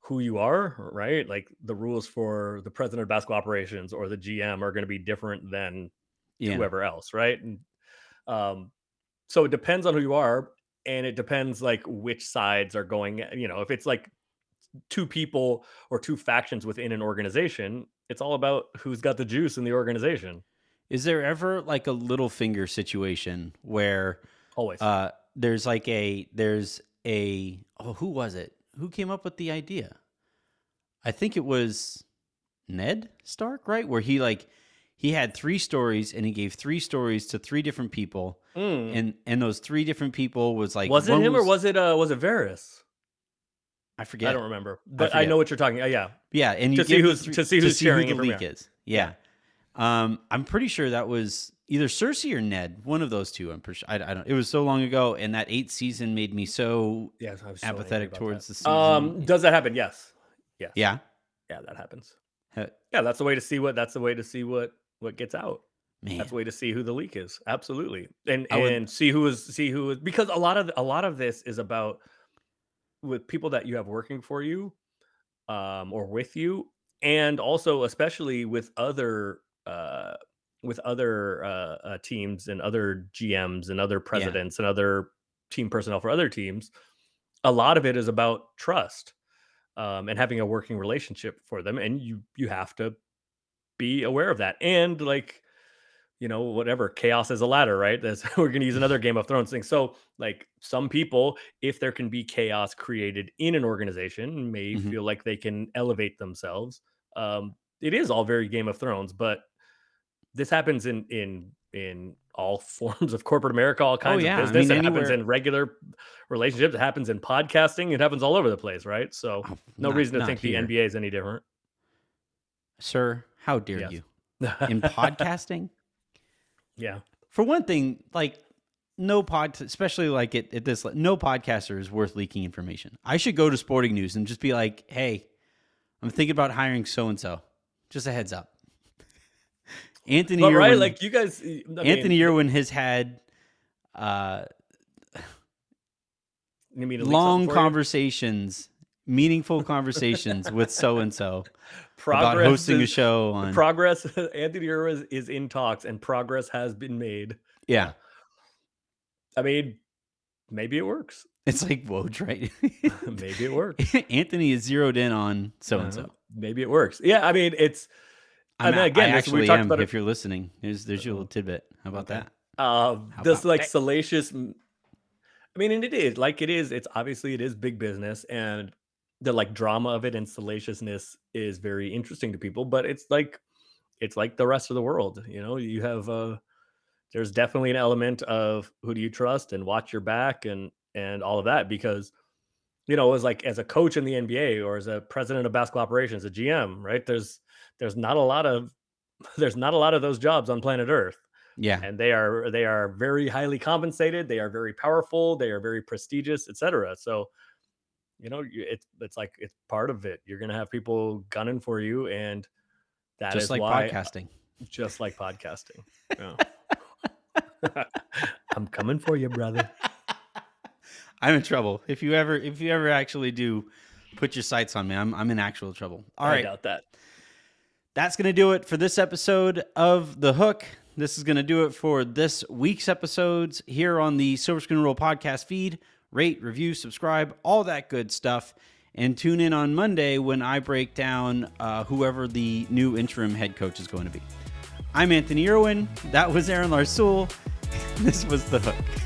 who you are, right? Like the rules for the president of basketball operations or the G M are going to be different than yeah. whoever else, right? And, um, so it depends on who you are. And it depends like which sides are going, you know, if it's like two people or two factions within an organization, it's all about who's got the juice in the organization. Is there ever like a little finger situation where always uh, there's like a, there's a, oh, who was it? Who came up with the idea? I think it was Ned Stark, right? Where he like, he had three stories and he gave three stories to three different people. Mm. And and those three different people was like, was it him was, or was it, uh, was it Varys? I forget. I don't remember, but I, I know what you're talking about. Yeah. Yeah. And you to see who's, three, to see who's to see sharing who the leak is. Yeah. Um, I'm pretty sure that was either Cersei or Ned, one of those two. I'm pretty sure. I, I don't, it was so long ago. And that eighth season made me so, yeah, so apathetic towards that. the season. Um, does that happen? Yes. Yeah. Yeah. Yeah. That happens. Huh. Yeah. That's the way to see what, that's the way to see what, what gets out. Man. That's a way to see who the leak is. Absolutely. And would, and see who is see who is because a lot of a lot of this is about with people that you have working for you um or with you, and also especially with other uh with other uh, uh teams and other G Ms and other presidents yeah. and other team personnel for other teams. A lot of it is about trust um and having a working relationship for them, and you you have to be aware of that. And like, you know, whatever, chaos is a ladder, right? That's, we're going to use another Game of Thrones thing. So like some people, if there can be chaos created in an organization, may mm-hmm. feel like they can elevate themselves. Um, it is all very Game of Thrones, but this happens in, in, in all forms of corporate America, all kinds oh, yeah. of business. I mean, it anywhere... happens in regular relationships. It happens in podcasting. It happens all over the place, right? So oh, no not, reason to think here. The N B A is any different. Sir, how dare yes. you? In podcasting? Yeah. For one thing, like no pod, especially like at, at this, no podcaster is worth leaking information. I should go to Sporting News and just be like, "Hey, I'm thinking about hiring so-and-so. Just a heads up." Anthony but Irwin, right? Like you guys, I Anthony mean, Irwin has had uh, you mean long conversations, you? meaningful conversations with so-and-so. Progress about hosting is, a show on progress. Anthony Irwin is in talks, and progress has been made. Yeah, I mean, maybe it works. It's like Woj, right? Maybe it works. Anthony is zeroed in on so and so. Maybe it works. Yeah, I mean, it's. I'm, I mean, again, I actually we talked am. About if it. You're listening, there's there's your little tidbit. How about okay. that? Uh, this like that? salacious. I mean, and it is like it is. It's obviously it is big business, and the like drama of it and salaciousness is very interesting to people, but it's like, it's like the rest of the world. You know, you have, uh, there's definitely an element of who do you trust and watch your back and, and all of that, because, you know, it was like as a coach in the N B A or as a president of basketball operations, a G M, right. There's, there's not a lot of, there's not a lot of those jobs on planet Earth. Yeah. And they are they are very highly compensated. They are very powerful. They are very prestigious, et cetera. So, you know, it's it's like it's part of it. You're going to have people gunning for you. And that just is like why podcasting. Just like podcasting. Yeah. I'm coming for you, brother. I'm in trouble. If you ever if you ever actually do put your sights on me, I'm I'm in actual trouble. All I right. doubt that. That's going to do it for this episode of The Hook. This is going to do it for this week's episodes here on the Silver Screen Roll podcast feed. Rate, review, subscribe, all that good stuff. And tune in on Monday when I break down uh, whoever the new interim head coach is going to be. I'm Anthony Irwin. That was Aaron Larsoul. This was The Hook.